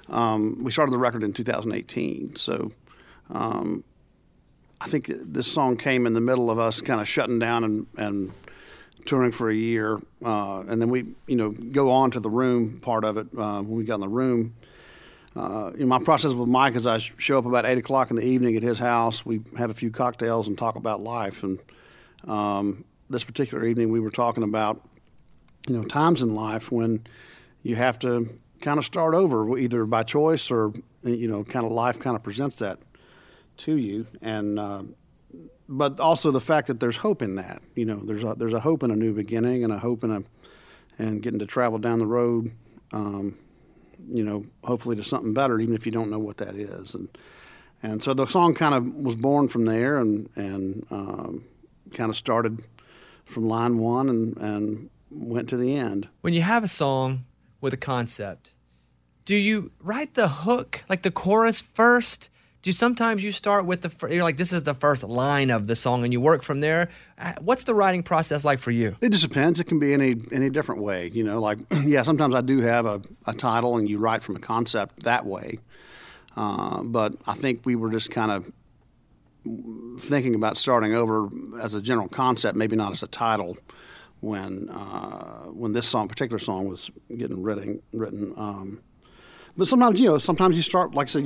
we started the record in 2018. So I think this song came in the middle of us kind of shutting down and touring for a year, and then we, you know, go on to the room part of it. When we got in the room, my process with Mike is I show up about 8 o'clock in the evening at his house. We have a few cocktails and talk about life. And this particular evening, we were talking about, you know, times in life when you have to kind of start over, either by choice or, you know, kind of life kind of presents that to you. And but also the fact that there's hope in that, you know, there's a hope in a new beginning and a hope in and getting to travel down the road, you know, hopefully to something better, even if you don't know what that is. And so the song kind of was born from there and kind of started from line one and went to the end. When you have a song with a concept, do you write the hook, like the chorus first? Do sometimes you start with you're like, this is the first line of the song, and you work from there? What's the writing process like for you? It just depends. It can be any different way. You know, like, yeah, sometimes I do have a title, and you write from a concept that way. But I think we were just kind of thinking about starting over as a general concept, maybe not as a title, when this song, particular song, was getting written. But sometimes, you know, you start, like I said,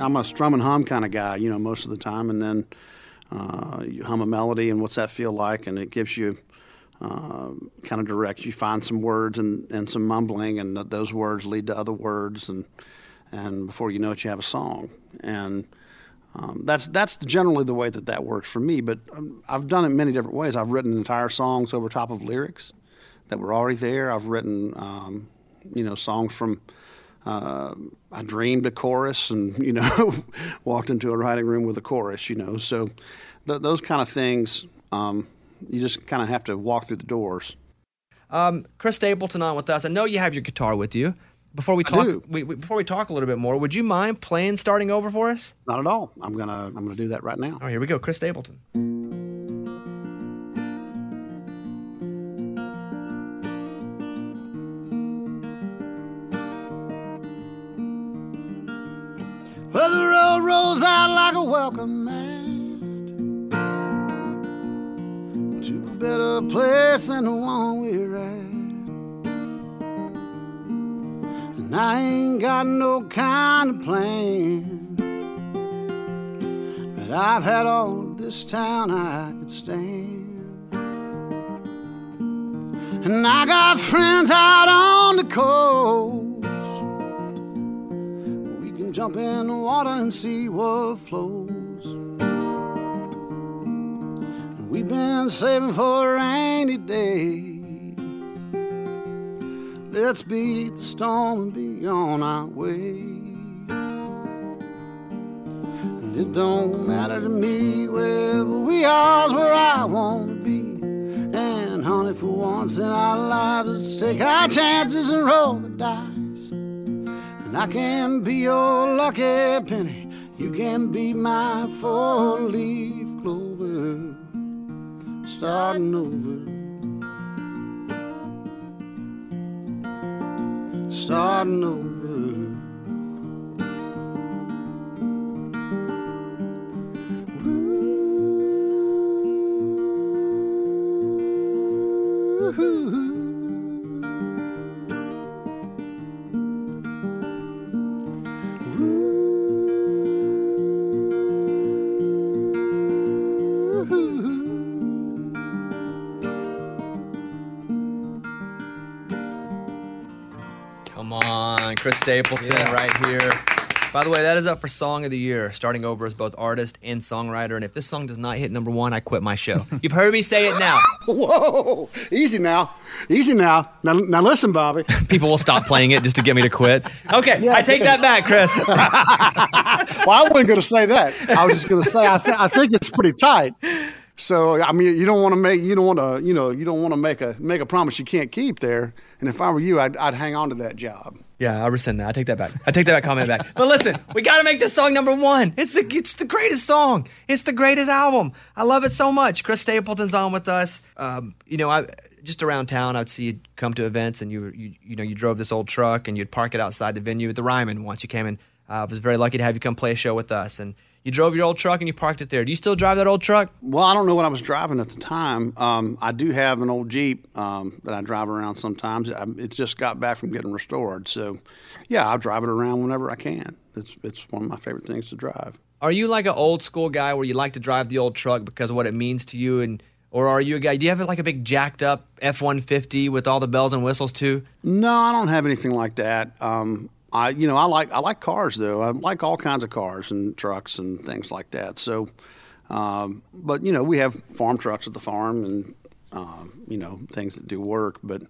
I'm a strum and hum kind of guy, you know, most of the time. And then you hum a melody and what's that feel like? And it gives you kind of directs. You find some words and some mumbling, and those words lead to other words. And before you know it, you have a song. And that's generally the way that works for me. But I've done it many different ways. I've written entire songs over top of lyrics that were already there. I've written, you know, songs from... I dreamed a chorus and, you know, walked into a writing room with a chorus, you know. So those kind of things, you just kind of have to walk through the doors. Chris Stapleton on with us. I know you have your guitar with you. Before we talk a little bit more, would you mind playing Starting Over for us? Not at all. I'm gonna do that right now. Oh, here we go, Chris Stapleton. Well, the road rolls out like a welcome mat to better place than the one we're at. And I ain't got no kind of plan, but I've had all this town I could stand. And I got friends out on the coast, we can jump in the water and see what flows. We've been saving for a rainy day. Let's beat the storm and be on our way. And it don't matter to me where we are, where I want to be. And honey, for once in our lives, let's take our chances and roll the dice. And I can be your lucky penny, you can be my four-leaf clover. Starting over, starting over. Chris Stapleton, yeah. Right here. By the way, that is up for Song of the Year. Starting Over as both artist and songwriter. And if this song does not hit number one, I quit my show. You've heard me say it now. Whoa. Easy now. Easy now. Now listen, Bobby. People will stop playing it just to get me to quit. Okay, yeah, I take that back, Chris. Well, I wasn't going to say that. I was just going to say I think it's pretty tight. So I mean, you don't want to make a promise you can't keep there. And if I were you, I'd hang on to that job. Yeah, I rescind that. I take that comment back. But listen, we got to make this song number one. It's the greatest song. It's the greatest album. I love it so much. Chris Stapleton's on with us. I just around town, I'd see you come to events, and you drove this old truck, and you'd park it outside the venue at the Ryman. Once you came in, I was very lucky to have you come play a show with us, and. You drove your old truck and you parked it there. Do you still drive that old truck? Well, I don't know what I was driving at the time. I do have an old Jeep that I drive around sometimes. It just got back from getting restored. So, yeah, I drive it around whenever I can. It's one of my favorite things to drive. Are you like an old school guy where you like to drive the old truck because of what it means to you? Or are you a guy, do you have like a big jacked up F-150 with all the bells and whistles too? No, I don't have anything like that. I like cars though. I like all kinds of cars and trucks and things like that. So, but we have farm trucks at the farm and things that do work. But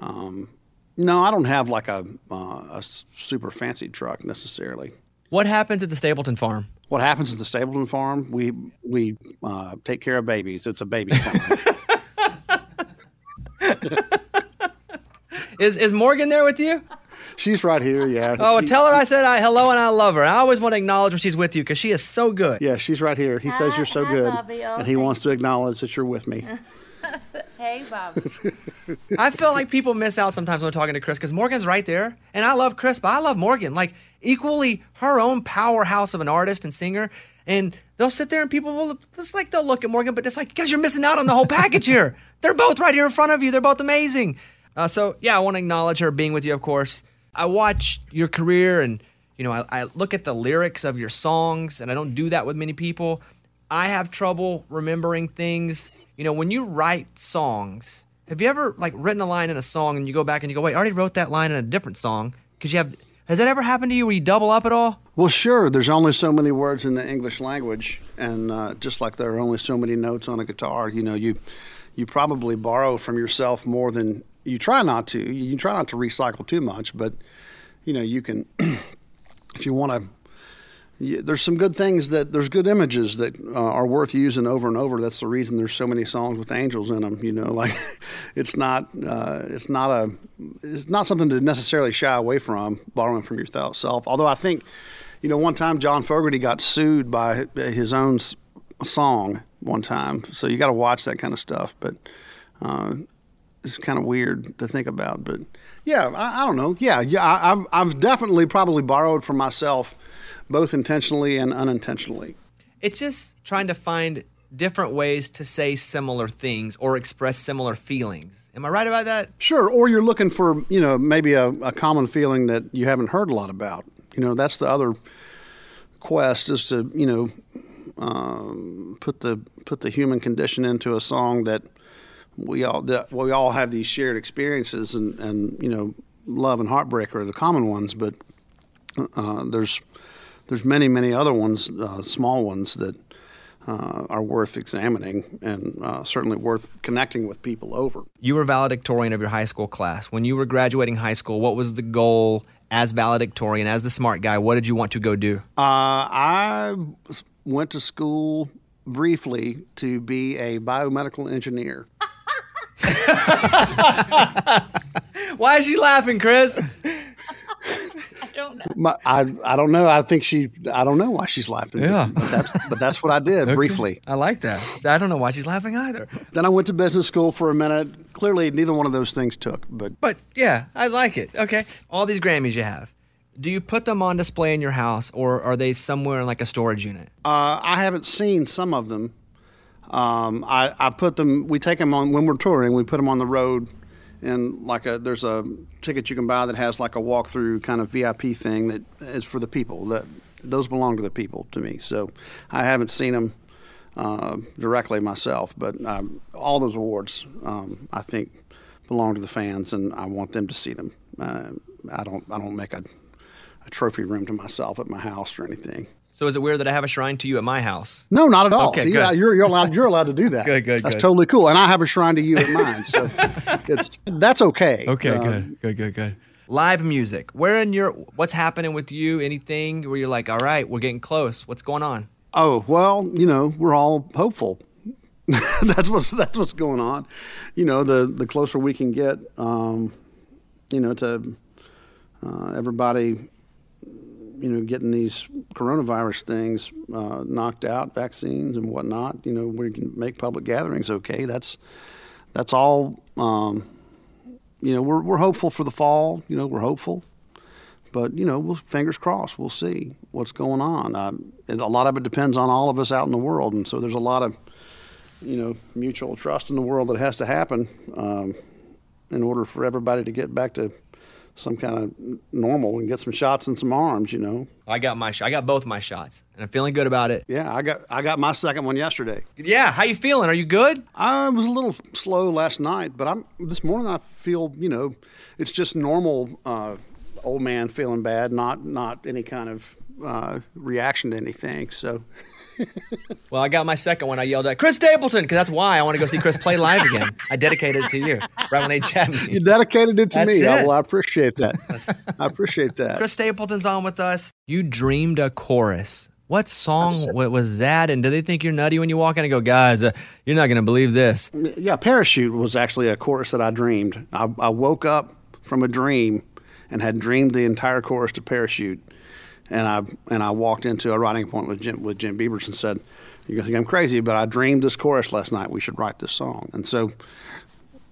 no, I don't have like a super fancy truck necessarily. What happens at the Stapleton farm? What happens at the Stapleton farm? We take care of babies. It's a baby farm. Is Morgan there with you? She's right here, yeah. Oh, tell her I said hello and I love her. I always want to acknowledge when she's with you because she is so good. Yeah, she's right here. He says you're so good, Bobby. Oh, and he wants to acknowledge that you're with me. Hey, Bobby. I feel like people miss out sometimes when I'm talking to Chris because Morgan's right there, and I love Chris, but I love Morgan. Like, equally her own powerhouse of an artist and singer, and they'll sit there and people will just like they'll look at Morgan, but it's like, guys, you're missing out on the whole package here. They're both right here in front of you. They're both amazing. I want to acknowledge her being with you, of course. I watch your career and, I look at the lyrics of your songs, and I don't do that with many people. I have trouble remembering things. When you write songs, have you ever, like, written a line in a song and you go back and you go, wait, I already wrote that line in a different song? Because has that ever happened to you where you double up at all? Well, sure. There's only so many words in the English language, and just like there are only so many notes on a guitar, you probably borrow from yourself more than... You try not to recycle too much, but, you can, if you want to, there's some good things there's good images that are worth using over and over. That's the reason there's so many songs with angels in them, like it's not something to necessarily shy away from, borrowing from yourself. Although I think, one time John Fogerty got sued by his own song one time. So you got to watch that kind of stuff, but, it's kind of weird to think about, but yeah, I don't know. Yeah, I've definitely probably borrowed from myself, both intentionally and unintentionally. It's just trying to find different ways to say similar things or express similar feelings. Am I right about that? Sure. Or you're looking for, you know, maybe a common feeling that you haven't heard a lot about. You know, that's the other quest, is to, you know, put the human condition into a song that we all have these shared experiences, and you know, love and heartbreak are the common ones, but there's many other ones, small ones that are worth examining, and certainly worth connecting with people over. You were valedictorian of your high school class. When you were graduating high school, what was the goal as valedictorian, as the smart guy? What did you want to go do? I went to school briefly to be a biomedical engineer. Why is she laughing, Chris? I don't know. I don't know why she's laughing. Yeah. But that's what I did, okay. Briefly. I like that. I don't know why she's laughing either. Then I went to business school for a minute. Clearly, neither one of those things took. But yeah, I like it. Okay. All these Grammys you have, do you put them on display in your house, or are they somewhere in like a storage unit? I haven't seen some of them. I put them, we take them on, when we're touring, we put them on the road. And there's a ticket you can buy that has like a walk-through kind of VIP thing that is for the people. Those belong to the people, to me. So I haven't seen them directly myself, but all those awards I think belong to the fans, and I want them to see them. I don't make a trophy room to myself at my house or anything. So is it weird that I have a shrine to you at my house? No, not at all. Okay, see, yeah, you're allowed to do that. Good. That's totally cool. And I have a shrine to you at mine, so that's okay. Okay, good. Live music. What's happening with you? Anything where you're like, all right, we're getting close. What's going on? Oh, well, you know, we're all hopeful. That's what's going on. You know, the closer we can get, you know, to everybody, you know, getting these coronavirus things knocked out, vaccines and whatnot, you know, we can make public gatherings okay. That's all, you know, we're hopeful for the fall, you know, we're hopeful. But, you know, fingers crossed, we'll see what's going on. And a lot of it depends on all of us out in the world, and so there's a lot of, you know, mutual trust in the world that has to happen in order for everybody to get back to some kind of normal and get some shots and some arms, you know. I got both my shots, and I'm feeling good about it. Yeah, I got my second one yesterday. Yeah, how you feeling? Are you good? I was a little slow last night, but this morning I feel, you know, it's just normal old man feeling bad, not any kind of reaction to anything, so. Well, I got my second one. I yelled at Chris Stapleton because that's why I want to go see Chris play live again. I dedicated it to you right when they chatted me. You dedicated it to that's me. It. Well, I appreciate that. I appreciate that. Chris Stapleton's on with us. You dreamed a chorus. What song was that? And do they think you're nutty when you walk in and go, guys, you're not going to believe this? Yeah, Parachute was actually a chorus that I dreamed. I woke up from a dream and had dreamed the entire chorus to Parachute. And I walked into a writing appointment with Jim Beavers and said, "You're gonna think I'm crazy, but I dreamed this chorus last night. We should write this song." And so,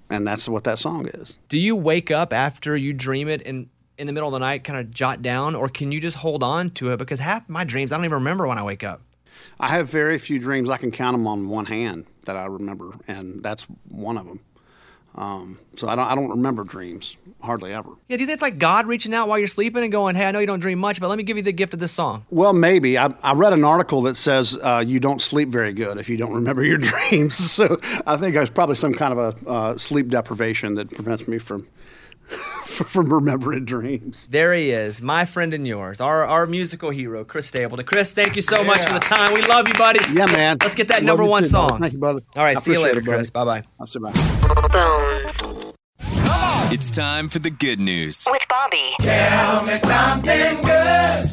and that's what that song is. Do you wake up after you dream it and in the middle of the night, kind of jot down, or can you just hold on to it? Because half my dreams I don't even remember when I wake up. I have very few dreams. I can count them on one hand that I remember, and that's one of them. So I don't remember dreams hardly ever. Yeah, do you think it's like God reaching out while you're sleeping and going, "Hey, I know you don't dream much, but let me give you the gift of this song"? Well, maybe. I read an article that says you don't sleep very good if you don't remember your dreams. So I think it's probably some kind of a sleep deprivation that prevents me from remembering dreams. There he is, my friend and yours, our musical hero, Chris Stapleton. Chris, thank you so much for the time. We love you, buddy. Yeah, man. Let's get that number one song. Brother. Thank you, brother. All right, see you later, Chris. Bye-bye. I'll see you, bye. It's time for the good news. With Bobby. Tell me something good.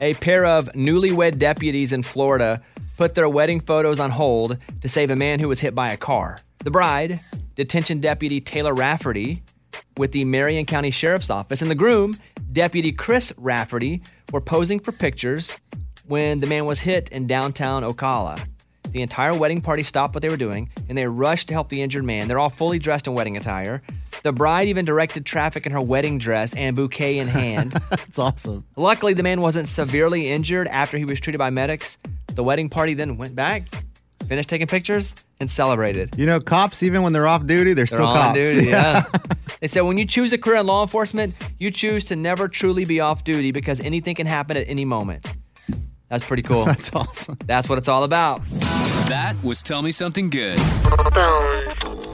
A pair of newlywed deputies in Florida put their wedding photos on hold to save a man who was hit by a car. The bride, detention deputy Taylor Rafferty with the Marion County Sheriff's Office, and the groom, deputy Chris Rafferty, were posing for pictures when the man was hit in downtown Ocala. The entire wedding party stopped what they were doing, and they rushed to help the injured man. They're all fully dressed in wedding attire. The bride even directed traffic in her wedding dress and bouquet in hand. That's awesome. Luckily, the man wasn't severely injured after he was treated by medics, The wedding party then went back, finished taking pictures, and celebrated. You know, cops, even when they're off duty, they're still cops. On duty, yeah. They said when you choose a career in law enforcement, you choose to never truly be off duty because anything can happen at any moment. That's pretty cool. That's awesome. That's what it's all about. That was Tell Me Something Good.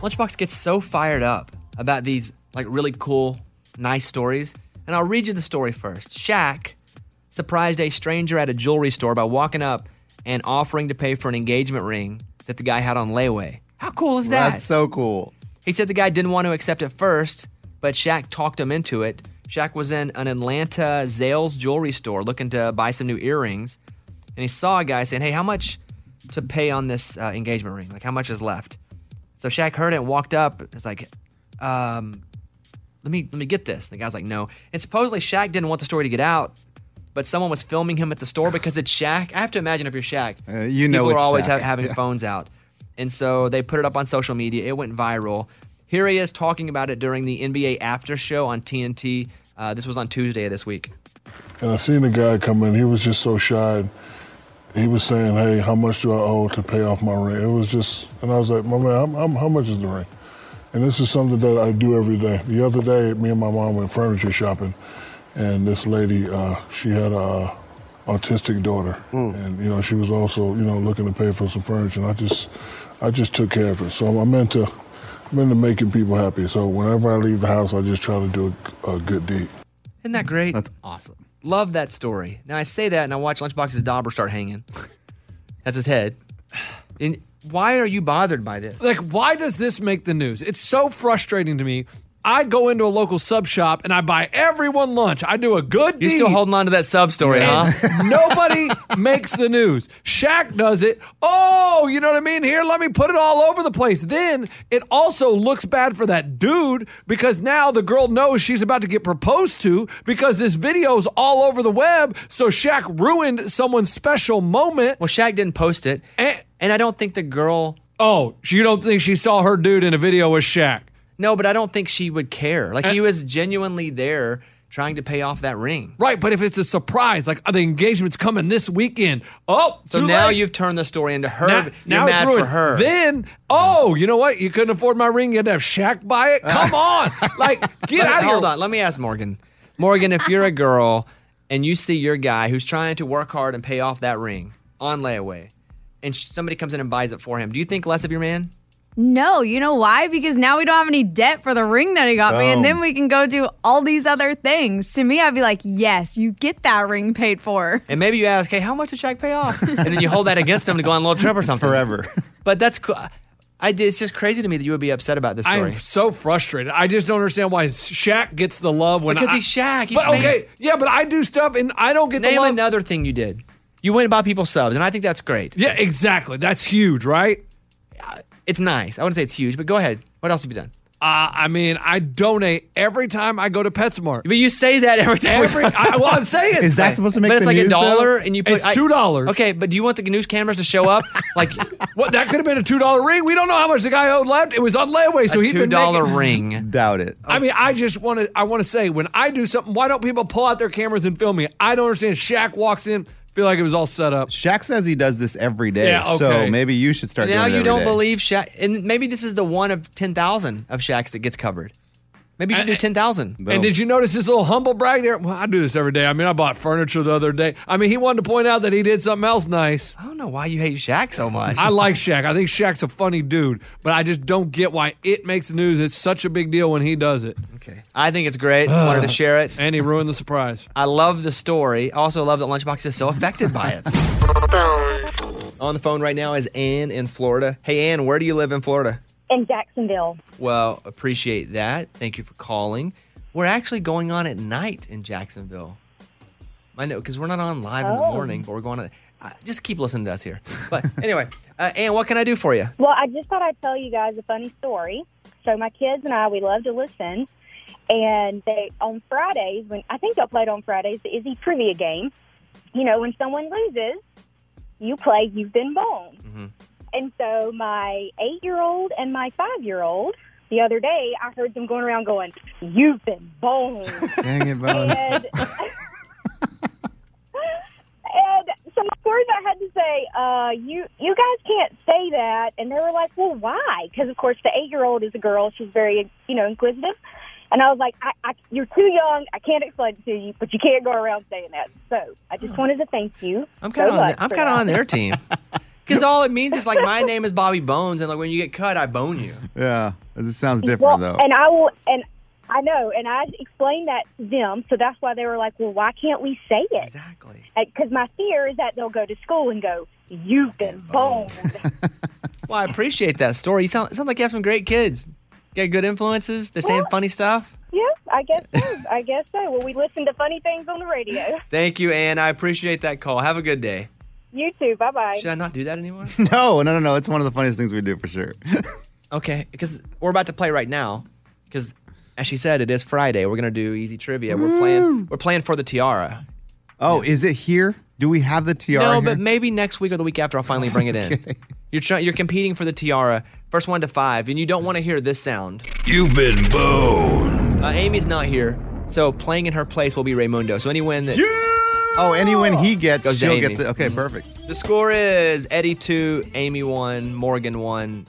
Lunchbox gets so fired up about these like really cool, nice stories. And I'll read you the story first. Shaq surprised a stranger at a jewelry store by walking up and offering to pay for an engagement ring that the guy had on layaway. How cool is that? That's so cool. He said the guy didn't want to accept it first, but Shaq talked him into it. Shaq was in an Atlanta Zales jewelry store looking to buy some new earrings, and he saw a guy saying, hey, how much to pay on this engagement ring? Like, how much is left? So Shaq heard it and walked up. And was like, let me get this. And the guy's like, no. And supposedly Shaq didn't want the story to get out, but someone was filming him at the store because it's Shaq. I have to imagine if you're Shaq, people are always having phones out. And so they put it up on social media. It went viral. Here he is talking about it during the NBA after show on TNT. This was on Tuesday of this week. And I seen the guy come in. He was just so shy. He was saying, hey, how much do I owe to pay off my ring? It was just, and I was like, my man, how much is the ring? And this is something that I do every day. The other day, me and my mom went furniture shopping, and this lady, she had a autistic daughter, and you know she was also looking to pay for some furniture. And I just took care of her. So I'm into making people happy. So whenever I leave the house, I just try to do a good deed. Isn't that great? That's awesome. Love that story. Now I say that, and I watch Lunchbox's dauber start hanging. That's his head. And why are you bothered by this? Like, why does this make the news? It's so frustrating to me. I go into a local sub shop and I buy everyone lunch. I do a good deed. You're still holding on to that sub story, huh? Nobody makes the news. Shaq does it. Oh, you know what I mean? Here, let me put it all over the place. Then it also looks bad for that dude because now the girl knows she's about to get proposed to because this video's all over the web. So Shaq ruined someone's special moment. Well, Shaq didn't post it. And I don't think the girl... Oh, you don't think she saw her dude in a video with Shaq? No, but I don't think she would care. Like, he was genuinely there trying to pay off that ring. Right, but if it's a surprise, like, the engagement's coming this weekend. Oh, so now late. You've turned the story into her. Now it's mad ruined. For her. Then, you know what? You couldn't afford my ring. You had to have Shaq buy it. Come on. Like, get out of here. Hold on. Let me ask Morgan. Morgan, if you're a girl and you see your guy who's trying to work hard and pay off that ring on layaway, and somebody comes in and buys it for him, do you think less of your man? No, you know why? Because now we don't have any debt for the ring that he got me, and then we can go do all these other things. To me, I'd be like, yes, you get that ring paid for. And maybe you ask, hey, how much did Shaq pay off? And then you hold that against him to go on a little trip or something. Forever. But that's cool. It's just crazy to me that you would be upset about this story. I'm so frustrated. I just don't understand why Shaq gets the love when because he's Shaq. He's okay, yeah, but I do stuff, and I don't get the love. Name another thing you did. You went and bought people subs, and I think that's great. Yeah, exactly. That's huge, right? It's nice. I wouldn't say it's huge, but go ahead. What else have you done? I mean, I donate every time I go to PetSmart. But you say that every time. I'm saying. Is that supposed to make the news? But it's like $1, though? And you put it's $2. Okay, but do you want the news cameras to show up? Like, what? That could have been a $2 ring. We don't know how much the guy owed left. It was on layaway, so he'd been making a $2 ring. Doubt it. I mean, I want to say when I do something, why don't people pull out their cameras and film me? I don't understand. Shaq walks in. Feel like it was all set up. Shaq says he does this every day, so maybe you should start doing it every day. Now you don't believe Shaq, and maybe this is the one of 10,000 of Shaq's that gets covered. Maybe you should do 10,000. And did you notice his little humble brag there? Well, I do this every day. I mean, I bought furniture the other day. I mean, he wanted to point out that he did something else nice. I don't know why you hate Shaq so much. I like Shaq. I think Shaq's a funny dude, but I just don't get why it makes the news. It's such a big deal when he does it. Okay. I think it's great. I wanted to share it. And he ruined the surprise. I love the story. I also love that Lunchbox is so affected by it. On the phone right now is Ann in Florida. Hey, Ann, where do you live in Florida? In Jacksonville. Well, appreciate that. Thank you for calling. We're actually going on at night in Jacksonville. I know, because we're not on live in the morning, but we're going on. Just keep listening to us here. But anyway, Ann, what can I do for you? Well, I just thought I'd tell you guys a funny story. So my kids and I, we love to listen. And they on Fridays, I think they'll play it on Fridays, the Izzy Trivia game. You know, when someone loses, you play You've Been Boned. Mm-hmm. And so my 8-year-old and my 5-year-old, the other day, I heard them going around going, "You've been boned." Dang it, Bones. And so, of course, I had to say, say, you guys can't say that. And they were like, well, why? Because, of course, the 8-year-old is a girl. She's very, inquisitive. And I was like, you're too young. I can't explain it to you, but you can't go around saying that. So I just wanted to thank you. I'm kind of on their team. Because all it means is, like, my name is Bobby Bones, and, like, when you get cut, I bone you. Yeah. It sounds different, though. And I explained that to them, so that's why they were like, well, why can't we say it? Exactly. Because my fear is that they'll go to school and go, you've been boned. Well, I appreciate that story. It sounds like you have some great kids. You got good influences? They're saying funny stuff? Yeah, I guess so. Well, we listen to funny things on the radio. Thank you, Ann. I appreciate that call. Have a good day. You too. Bye-bye. Should I not do that anymore? No. It's one of the funniest things we do for sure. Okay, because we're about to play right now. Because as she said, it is Friday. We're gonna do easy trivia. We're playing for the tiara. Oh, is it here? Do we have the tiara? No, but maybe next week or the week after, I'll finally bring it in. Okay. You're competing for the tiara. First one to five, and you don't want to hear this sound. You've been boned. Amy's not here, so playing in her place will be Raymundo. So any win that. Yeah! Oh, any win he gets, she'll get the... Okay, perfect. The score is Eddie 2, Amy 1, Morgan 1,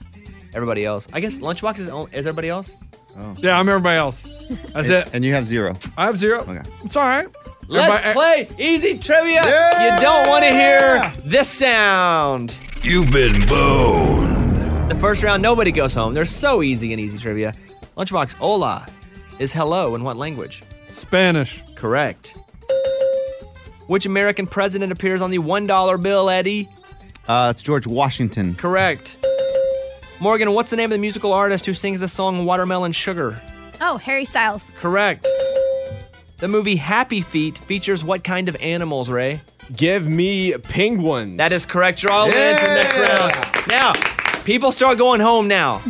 everybody else. I guess Lunchbox is everybody else? Oh. Yeah, I'm everybody else. That's it. And you have 0. I have 0. Okay. It's all right. Let's play Easy Trivia. Yeah! You don't want to hear this sound. You've been boned. The first round, nobody goes home. They're so easy in Easy Trivia. Lunchbox, hola is hello in what language? Spanish. Correct. Which American president appears on the $1 bill, Eddie? It's George Washington. Correct. Morgan, what's the name of the musical artist who sings the song Watermelon Sugar? Oh, Harry Styles. Correct. The movie Happy Feet features what kind of animals, Ray? Give me penguins. That is correct. You're all in for the next round. Now, people start going home now.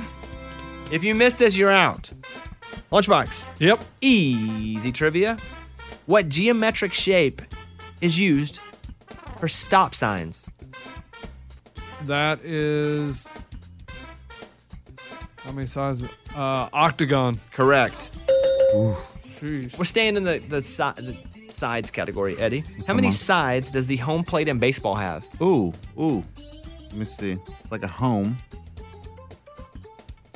If you missed this, you're out. Lunchbox. Yep. Easy trivia. What geometric shape is used for stop signs? That is... How many sides? Octagon. Correct. Ooh. Jeez. We're staying in the sides category, Eddie. How many sides does the home plate in baseball have? Ooh. Let me see. It's like a home.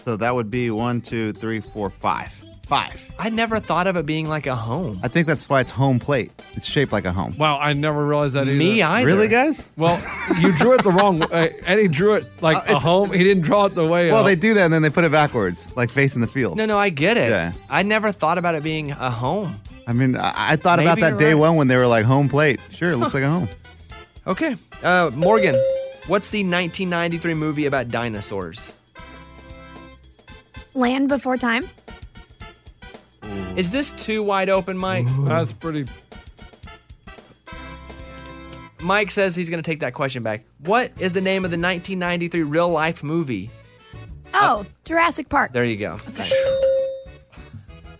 So that would be 1, 2, 3, 4, 5. 5. I never thought of it being like a home. I think that's why it's home plate. It's shaped like a home. Wow, I never realized that either. Me either. Really, guys? Well, you drew it the wrong way. Eddie drew it like a home. He didn't draw it the way. Well, they do that and then they put it backwards, like facing the field. No, I get it. Yeah. I never thought about it being a home. I mean, I thought maybe about that day right. One when they were like home plate. Sure, it looks like a home. Okay. Morgan, what's the 1993 movie about dinosaurs? Land Before Time. Is this too wide open, Mike? Ooh. That's pretty... Mike says he's going to take that question back. What is the name of the 1993 real-life movie? Oh, Jurassic Park. There you go. Nice.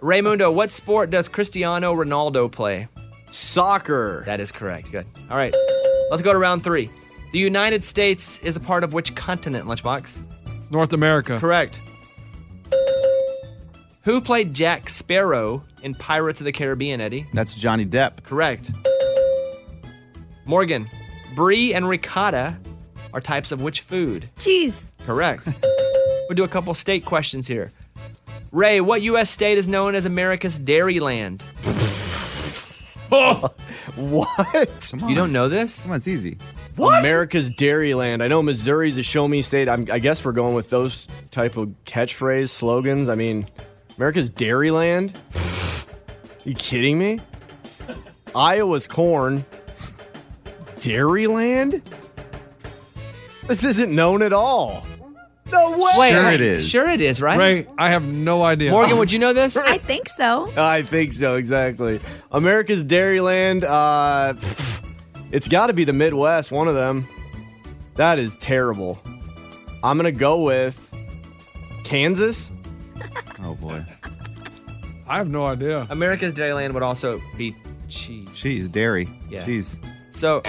Raymundo, what sport does Cristiano Ronaldo play? Soccer. That is correct. Good. All right. Let's go to round 3. The United States is a part of which continent, Lunchbox? North America. Correct. Who played Jack Sparrow in Pirates of the Caribbean, Eddie? That's Johnny Depp. Correct. Morgan, brie and ricotta are types of which food? Cheese. Correct. We'll do a couple state questions here. Ray, what U.S. state is known as America's Dairyland? Oh, what? You don't know this? Come on, it's easy. What? America's Dairyland. I know Missouri's a show-me state. I guess we're going with those type of catchphrase slogans. I mean... America's Dairyland? You kidding me? Iowa's corn. Dairyland? This isn't known at all. No way! Wait, it is. Sure it is, right? Ray, I have no idea. Morgan, would you know this? I think so. I think so, exactly. America's Dairyland, it's got to be the Midwest, one of them. That is terrible. I'm going to go with Kansas. Oh, boy. I have no idea. America's Dairyland would also be cheese. Cheese, dairy. Yeah. Cheese. So,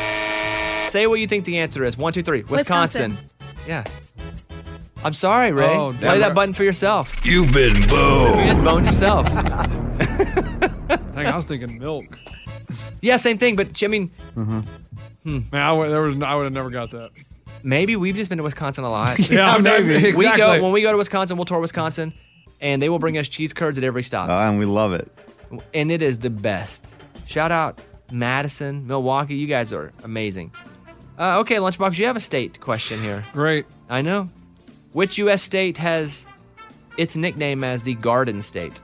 say what you think the answer is. 1, 2, 3. Wisconsin. Yeah. I'm sorry, Ray. Oh, play that button for yourself. You've been boned. You just boned yourself. Dang, I was thinking milk. Yeah, same thing, but, I mean, Man, I would have never got that. Maybe we've just been to Wisconsin a lot. Yeah, maybe. Exactly. When we go to Wisconsin, we'll tour Wisconsin, and they will bring us cheese curds at every stop. And we love it. And it is the best. Shout out Madison, Milwaukee. You guys are amazing. Okay, Lunchbox, you have a state question here. Great. I know. Which U.S. state has its nickname as the Garden State?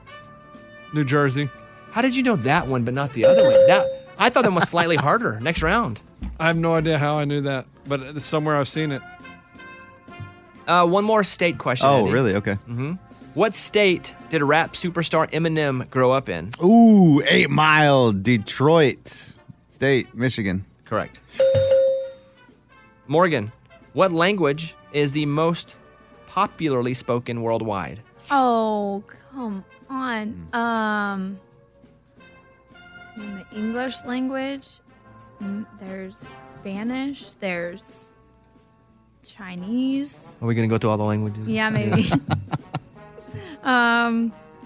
New Jersey. How did you know that one but not the other one? I thought that one was slightly harder. Next round. I have no idea how I knew that, but somewhere I've seen it. One more state question. Oh, Eddie. Really? Okay. Mm-hmm. What state did rap superstar Eminem grow up in? Ooh, 8 Mile, Detroit State, Michigan. Correct. Morgan, what language is the most popularly spoken worldwide? Oh, come on. In the English language, there's Spanish, there's Chinese. Are we going to go through all the languages? Yeah, maybe.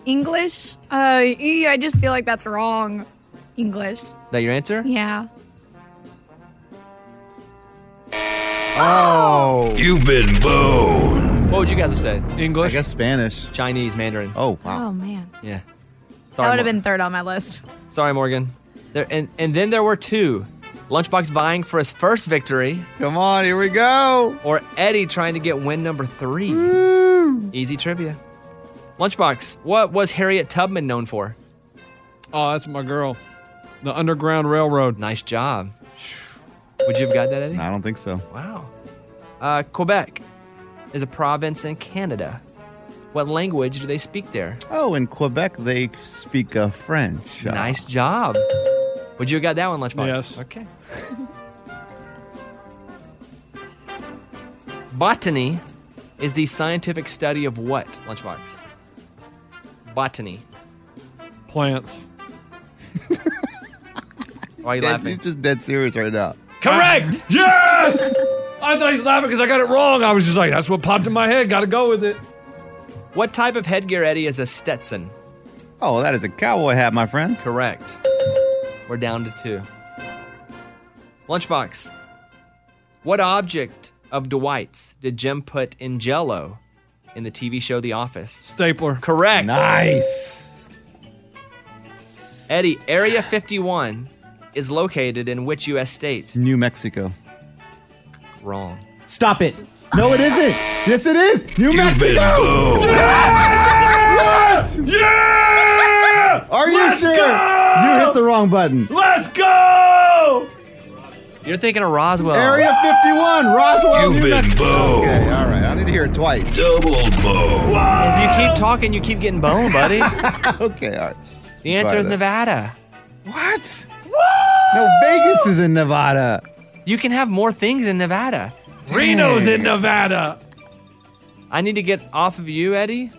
English? I just feel like that's wrong. English. That your answer? Yeah. Oh! You've been boned. What would you guys have said? English? I guess Spanish. Chinese, Mandarin. Oh, wow. Oh, man. Yeah. Sorry, that would have been third on my list. Sorry, Morgan. And then there were two. Lunchbox vying for his first victory. Come on, here we go. Or Eddie trying to get win number 3. Woo. Easy trivia. Lunchbox, what was Harriet Tubman known for? Oh, that's my girl. The Underground Railroad. Nice job. Would you have got that, Eddie? No, I don't think so. Wow. Quebec is a province in Canada. What language do they speak there? Oh, in Quebec, they speak French. Nice job. Would you have got that one, Lunchbox? Yes. Okay. Botany is the scientific study of what, Lunchbox? Botany. Plants. Why are you laughing? He's just dead serious right now. Correct! Yes! I thought he's laughing because I got it wrong. I was just like, that's what popped in my head. Got to go with it. What type of headgear, Eddie, is a Stetson? Oh, that is a cowboy hat, my friend. Correct. We're down to 2. Lunchbox. What object of Dwight's did Jim put in Jell-O in the TV show The Office? Stapler. Correct. Nice. Eddie, Area 51 is located in which U.S. state? New Mexico. Wrong. Stop it. No, it isn't. Yes, it is. New Mexico. Yeah! What? Yeah! Are you sure? Go! You hit the wrong button. Let's go! You're thinking of Roswell. Area 51, Roswell, New Mexico. Okay, all right. I need to hear it twice. Double bone. If you keep talking, you keep getting boned, buddy. Okay, all right. The answer is Nevada. What? Woo! No, Vegas is in Nevada. You can have more things in Nevada. Dang. Reno's in Nevada. I need to get off of you, Eddie.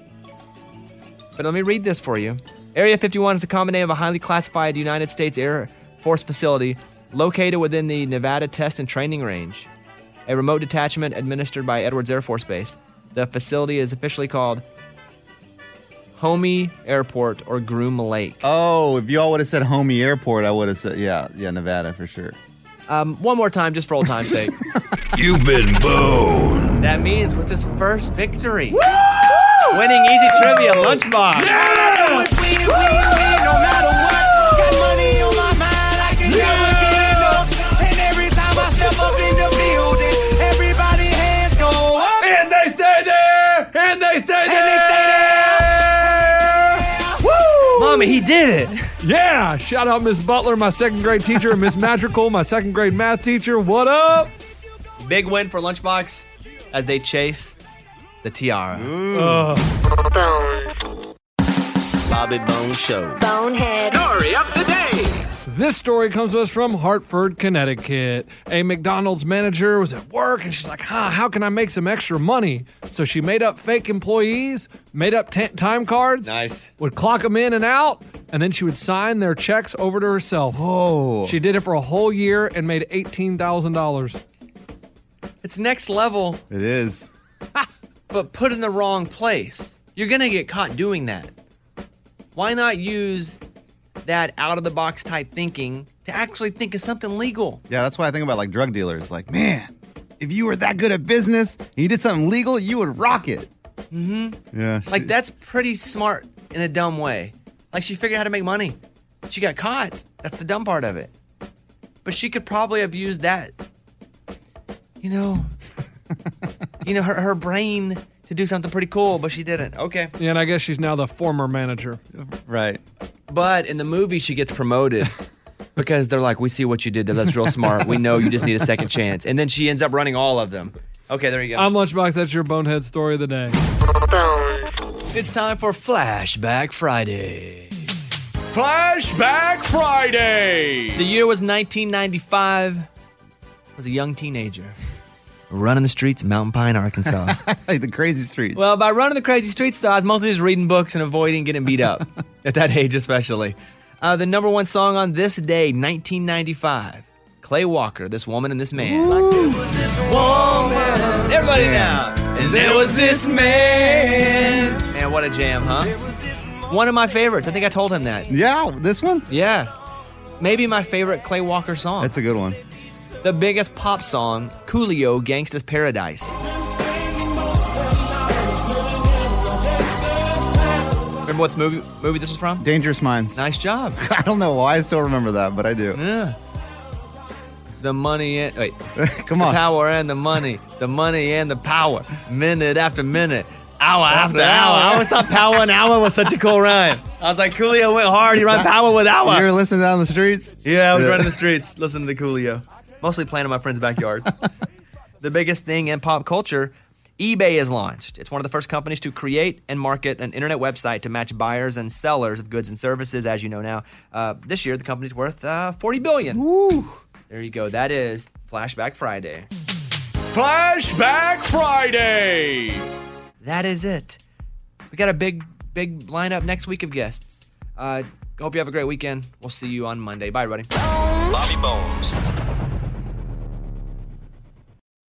But let me read this for you. Area 51 is the common name of a highly classified United States Air Force facility located within the Nevada Test and Training Range, a remote detachment administered by Edwards Air Force Base. The facility is officially called Homey Airport or Groom Lake. Oh, if y'all would have said Homey Airport, I would have said, yeah, Nevada for sure. One more time, just for old time's sake. You've been boned. That means with his first victory, woo! Winning easy trivia, Lunchbox. Yeah! It's win, win, win, no matter what. Got money on my mind, I can never get enough. And every time I step up in the building, everybody hands go up. And they stay there, and they stay there. Mommy, he did it. Yeah. Shout out Miss Butler, my second grade teacher, and Miss Madrigal, my second grade math teacher. What up? Big win for Lunchbox as they chase the tiara. Bobby Bones Show. Bonehead. Story of the day. This story comes to us from Hartford, Connecticut. A McDonald's manager was at work, and she's like, how can I make some extra money? So she made up fake employees, made up time cards. Nice. Would clock them in and out, and then she would sign their checks over to herself. Whoa. She did it for a whole year and made $18,000. It's next level. It is. But put in the wrong place. You're going to get caught doing that. Why not use that out-of-the-box type thinking to actually think of something legal. Yeah, that's what I think about, like, drug dealers. Like, man, if you were that good at business and you did something legal, you would rock it. Mm-hmm. Yeah. Like, that's pretty smart in a dumb way. Like, she figured out how to make money. She got caught. That's the dumb part of it. But she could probably have used that, you know, her brain to do something pretty cool, but she didn't. Okay. Yeah, and I guess she's now the former manager. Right. But in the movie, she gets promoted because they're like, we see what you did there. That's real smart. We know you just need a second chance. And then she ends up running all of them. Okay, there you go. I'm Lunchbox. That's your Bonehead Story of the Day. It's time for Flashback Friday. Flashback Friday! The year was 1995. I was a young teenager running the streets of Mountain Pine, Arkansas. Like the crazy streets. Well, by running the crazy streets, though, I was mostly just reading books and avoiding getting beat up. At that age, especially. The number one song on this day, 1995. Clay Walker, This Woman and This Man. Like, there was this woman. Everybody now. And there was this man. Man, what a jam, huh? One of my favorites. I think I told him that. Yeah, this one? Yeah. Maybe my favorite Clay Walker song. That's a good one. The biggest pop song, Coolio, Gangsta's Paradise. Remember what movie this was from? Dangerous Minds. Nice job. I don't know why I still remember that, but I do. Yeah. The money and... Wait. Come on. The power and the money. The money and the power. Minute after minute. Hour after hour. I always thought power and hour was such a cool rhyme. I was like, Coolio went hard. He ran power with hour. You were listening down the streets? Yeah, I was running the streets, listening to Coolio. Mostly playing in my friend's backyard. The biggest thing in pop culture, eBay is launched. It's one of the first companies to create and market an internet website to match buyers and sellers of goods and services, as you know now. This year, the company's worth $40 billion. Woo. There you go. That is Flashback Friday. Flashback Friday! That is it. We got a big, big lineup next week of guests. Hope you have a great weekend. We'll see you on Monday. Bye, everybody. Bobby Bones.